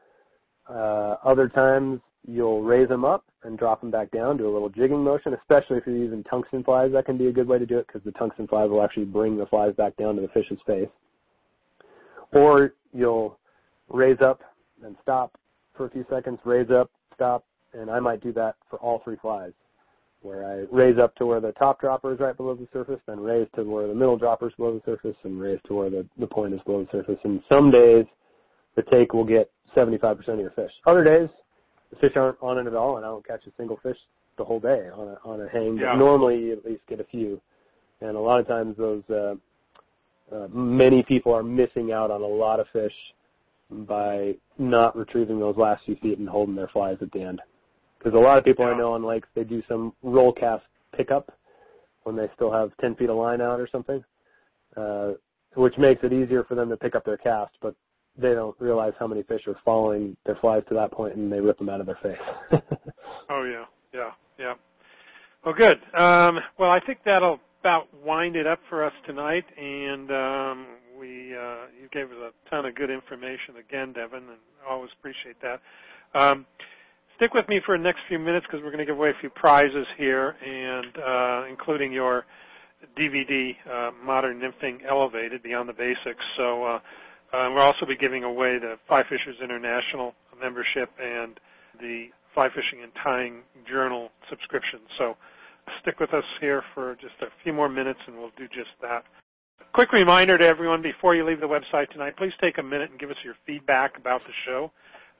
Uh, other times you'll raise them up and drop them back down, do a little jigging motion, especially if you're using tungsten flies. That can be a good way to do it because the tungsten flies will actually bring the flies back down to the fish's face. Or you'll raise up and stop for a few seconds, raise up, stop, and I might do that for all three flies, where I raise up to where the top dropper is right below the surface, then raise to where the middle dropper is below the surface, and raise to where the, the point is below the surface. And some days the take will get seventy-five percent of your fish. Other days the fish aren't on it at all, and I don't catch a single fish the whole day on a, on a hang. Yeah. Normally you at least get a few, and a lot of times those uh, uh, many people are missing out on a lot of fish by not retrieving those last few feet and holding their flies at the end. Because a lot of people yeah. I know on lakes, they do some roll cast pickup when they still have ten feet of line out or something, uh, which makes it easier for them to pick up their cast, but they don't realize how many fish are following their flies to that point, and they rip them out of their face. Oh, yeah, yeah, yeah. Well, good. Um, well, I think that'll about wind it up for us tonight, and um, we uh, you gave us a ton of good information again, Devin, and I always appreciate that. Um, Stick with me for the next few minutes because we're going to give away a few prizes here, and uh, including your D V D, uh, Modern Nymphing Elevated, Beyond the Basics. So uh, uh, we'll also be giving away the Fly Fishers International membership and the Fly Fishing and Tying Journal subscription. So stick with us here for just a few more minutes, and we'll do just that. Quick reminder to everyone before you leave the website tonight, please take a minute and give us your feedback about the show.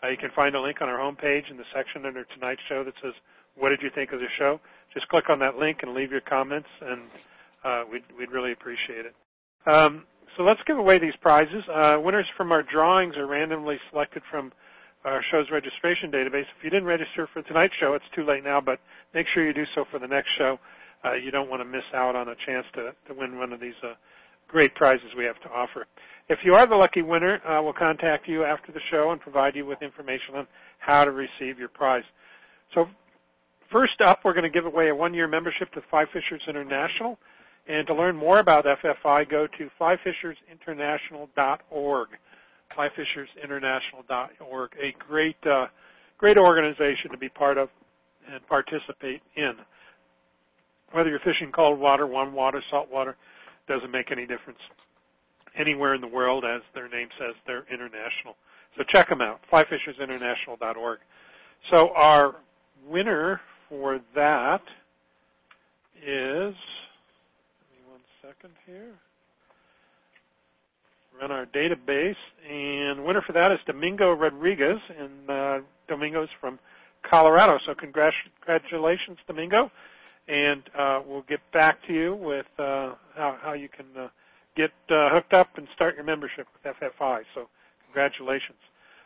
Uh, you can find a link on our homepage in the section under tonight's show that says, what did you think of the show? Just click on that link and leave your comments, and uh, we'd, we'd really appreciate it. Um, so let's give away these prizes. Uh, winners from our drawings are randomly selected from our show's registration database. If you didn't register for tonight's show, it's too late now, but make sure you do so for the next show. Uh, you don't want to miss out on a chance to, to win one of these uh, great prizes we have to offer. If you are the lucky winner, uh, we'll contact you after the show and provide you with information on how to receive your prize. So first up, we're going to give away a one-year membership to Fly Fishers International. And to learn more about F F I, go to fly fishers international dot org, fly fishers international dot org, a great, uh, great organization to be part of and participate in. Whether you're fishing cold water, warm water, salt water, doesn't make any difference. Anywhere in the world, as their name says, they're international. So check them out, fly fishers international dot org. So our winner for that is, give me one second here, run our database, and winner for that is Domingo Rodriguez, and uh, Domingo's from Colorado. So congr- congratulations, Domingo, and uh, we'll get back to you with uh, how, how you can uh, get uh, hooked up and start your membership with F F I. So congratulations.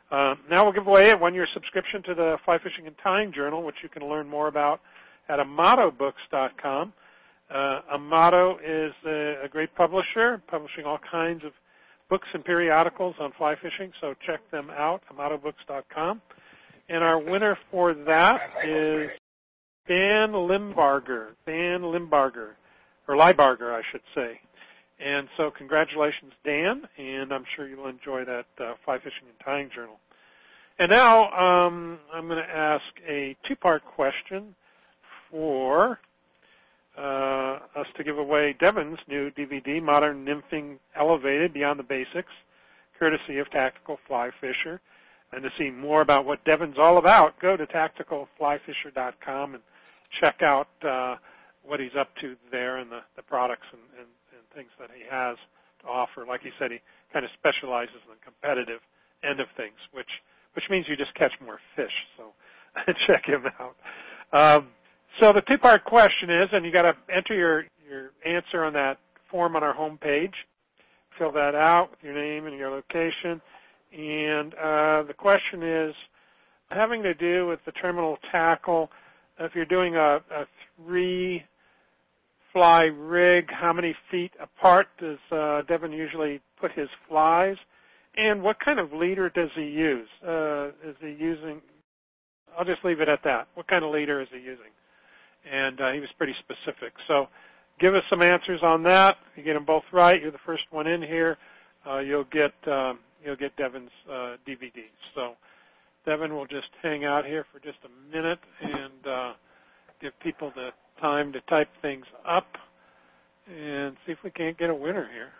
Uh, now we'll give away a one-year subscription to the Fly Fishing and Tying Journal, which you can learn more about at amato books dot com. Uh, Amato is a, a great publisher, publishing all kinds of books and periodicals on fly fishing, so check them out, amato books dot com. And our winner for that is Dan Limbarger, Dan Limbarger, or Liebarger, I should say. And so congratulations, Dan, and I'm sure you'll enjoy that uh, Fly Fishing and Tying Journal. And now um, I'm going to ask a two-part question for uh, us to give away Devin's new D V D, Modern Nymphing Elevated, Beyond the Basics, courtesy of Tactical Fly Fisher. And to see more about what Devin's all about, go to tactical fly fisher dot com and check out uh, what he's up to there and the, the products and, and things that he has to offer. Like he said, he kind of specializes in the competitive end of things, which which means you just catch more fish. So check him out. Um, so the two-part question is, and you got to enter your, your answer on that form on our homepage. Fill that out with your name and your location. And uh, the question is having to do with the terminal tackle. If you're doing a, a three-fly rig, how many feet apart does uh, Devin usually put his flies? And what kind of leader does he use? Uh, is he using – I'll just leave it at that. What kind of leader is he using? And uh, he was pretty specific. So give us some answers on that. If you get them both right, you're the first one in here. Uh, you'll get um, you'll get Devin's uh, D V D. So Devin will just hang out here for just a minute and uh, give people the time to type things up and see if we can't get a winner here.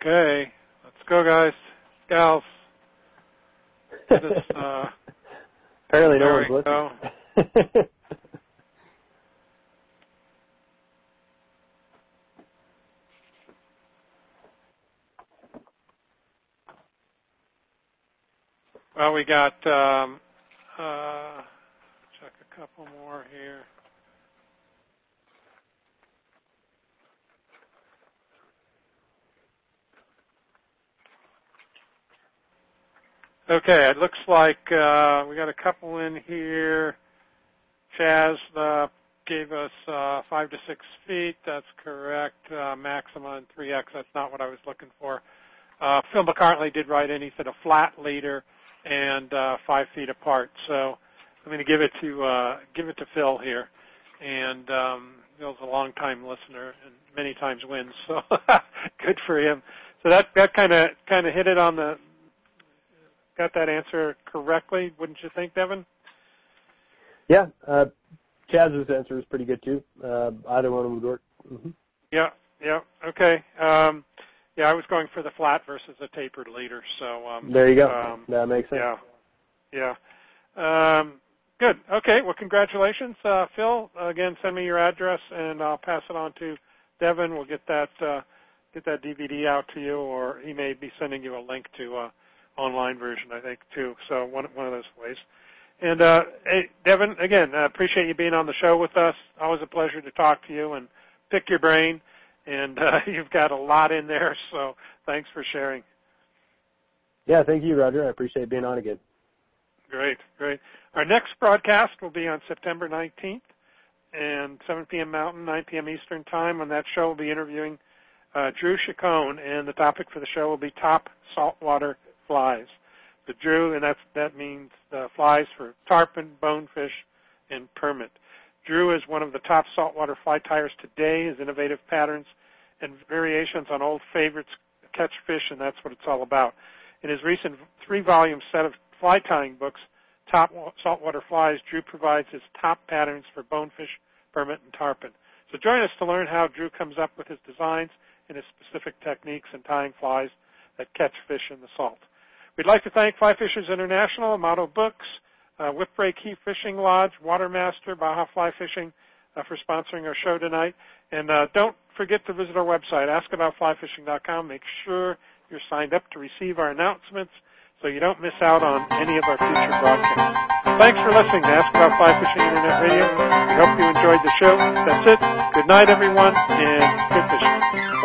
Okay, let's go, guys, gals. This, uh, Apparently, no one's looking. Go. Well, we got um, uh, check a couple more here. Okay, it looks like uh, we got a couple in here. Chaz uh, gave us uh, five to six feet. That's correct. Uh, maxima and three X. That's not what I was looking for. Uh, Phil McCartney did write in. He said a flat leader and uh, five feet apart. So I'm going to give it to uh, give it to Phil here. And um, Phil's a long-time listener and many times wins. So good for him. So that that kind of kind of hit it on the. Got that answer correctly, wouldn't you think, Devin? Yeah. Uh, Chaz's answer is pretty good, too. Uh, either one would work. Mm-hmm. Yeah, yeah. Okay. Um, yeah, I was going for the flat versus the tapered leader. So um, there you go. Um, that makes sense. Yeah, yeah. Um, good. Okay. Well, congratulations, uh, Phil. Again, send me your address, and I'll pass it on to Devin. We'll get that, uh, get that D V D out to you, or he may be sending you a link to uh, – online version, I think, too. So one one of those ways. And, uh, hey, Devin, again, I appreciate you being on the show with us. Always a pleasure to talk to you and pick your brain. And uh, you've got a lot in there, so thanks for sharing. Yeah, thank you, Roger. I appreciate being on again. Great, great. Our next broadcast will be on September nineteenth and seven p.m. Mountain, nine p.m. Eastern Time. On that show, we'll be interviewing uh, Drew Chacon, and the topic for the show will be top saltwater flies. The Drew, and that's, that means uh, flies for tarpon, bonefish, and permit. Drew is one of the top saltwater fly tyers today. His innovative patterns and variations on old favorites catch fish, and that's what it's all about. In his recent three-volume set of fly tying books, Top Saltwater Flies, Drew provides his top patterns for bonefish, permit, and tarpon. So join us to learn how Drew comes up with his designs and his specific techniques in tying flies that catch fish in the salt. We'd like to thank Fly Fishers International, Amato Books, uh, Whipray Key Fishing Lodge, Watermaster, Baja Fly Fishing uh, for sponsoring our show tonight. And uh, don't forget to visit our website, ask about fly fishing dot com. Make sure you're signed up to receive our announcements so you don't miss out on any of our future broadcasts. Thanks for listening to Ask About Fly Fishing Internet Radio. We hope you enjoyed the show. That's it. Good night, everyone, and good fishing.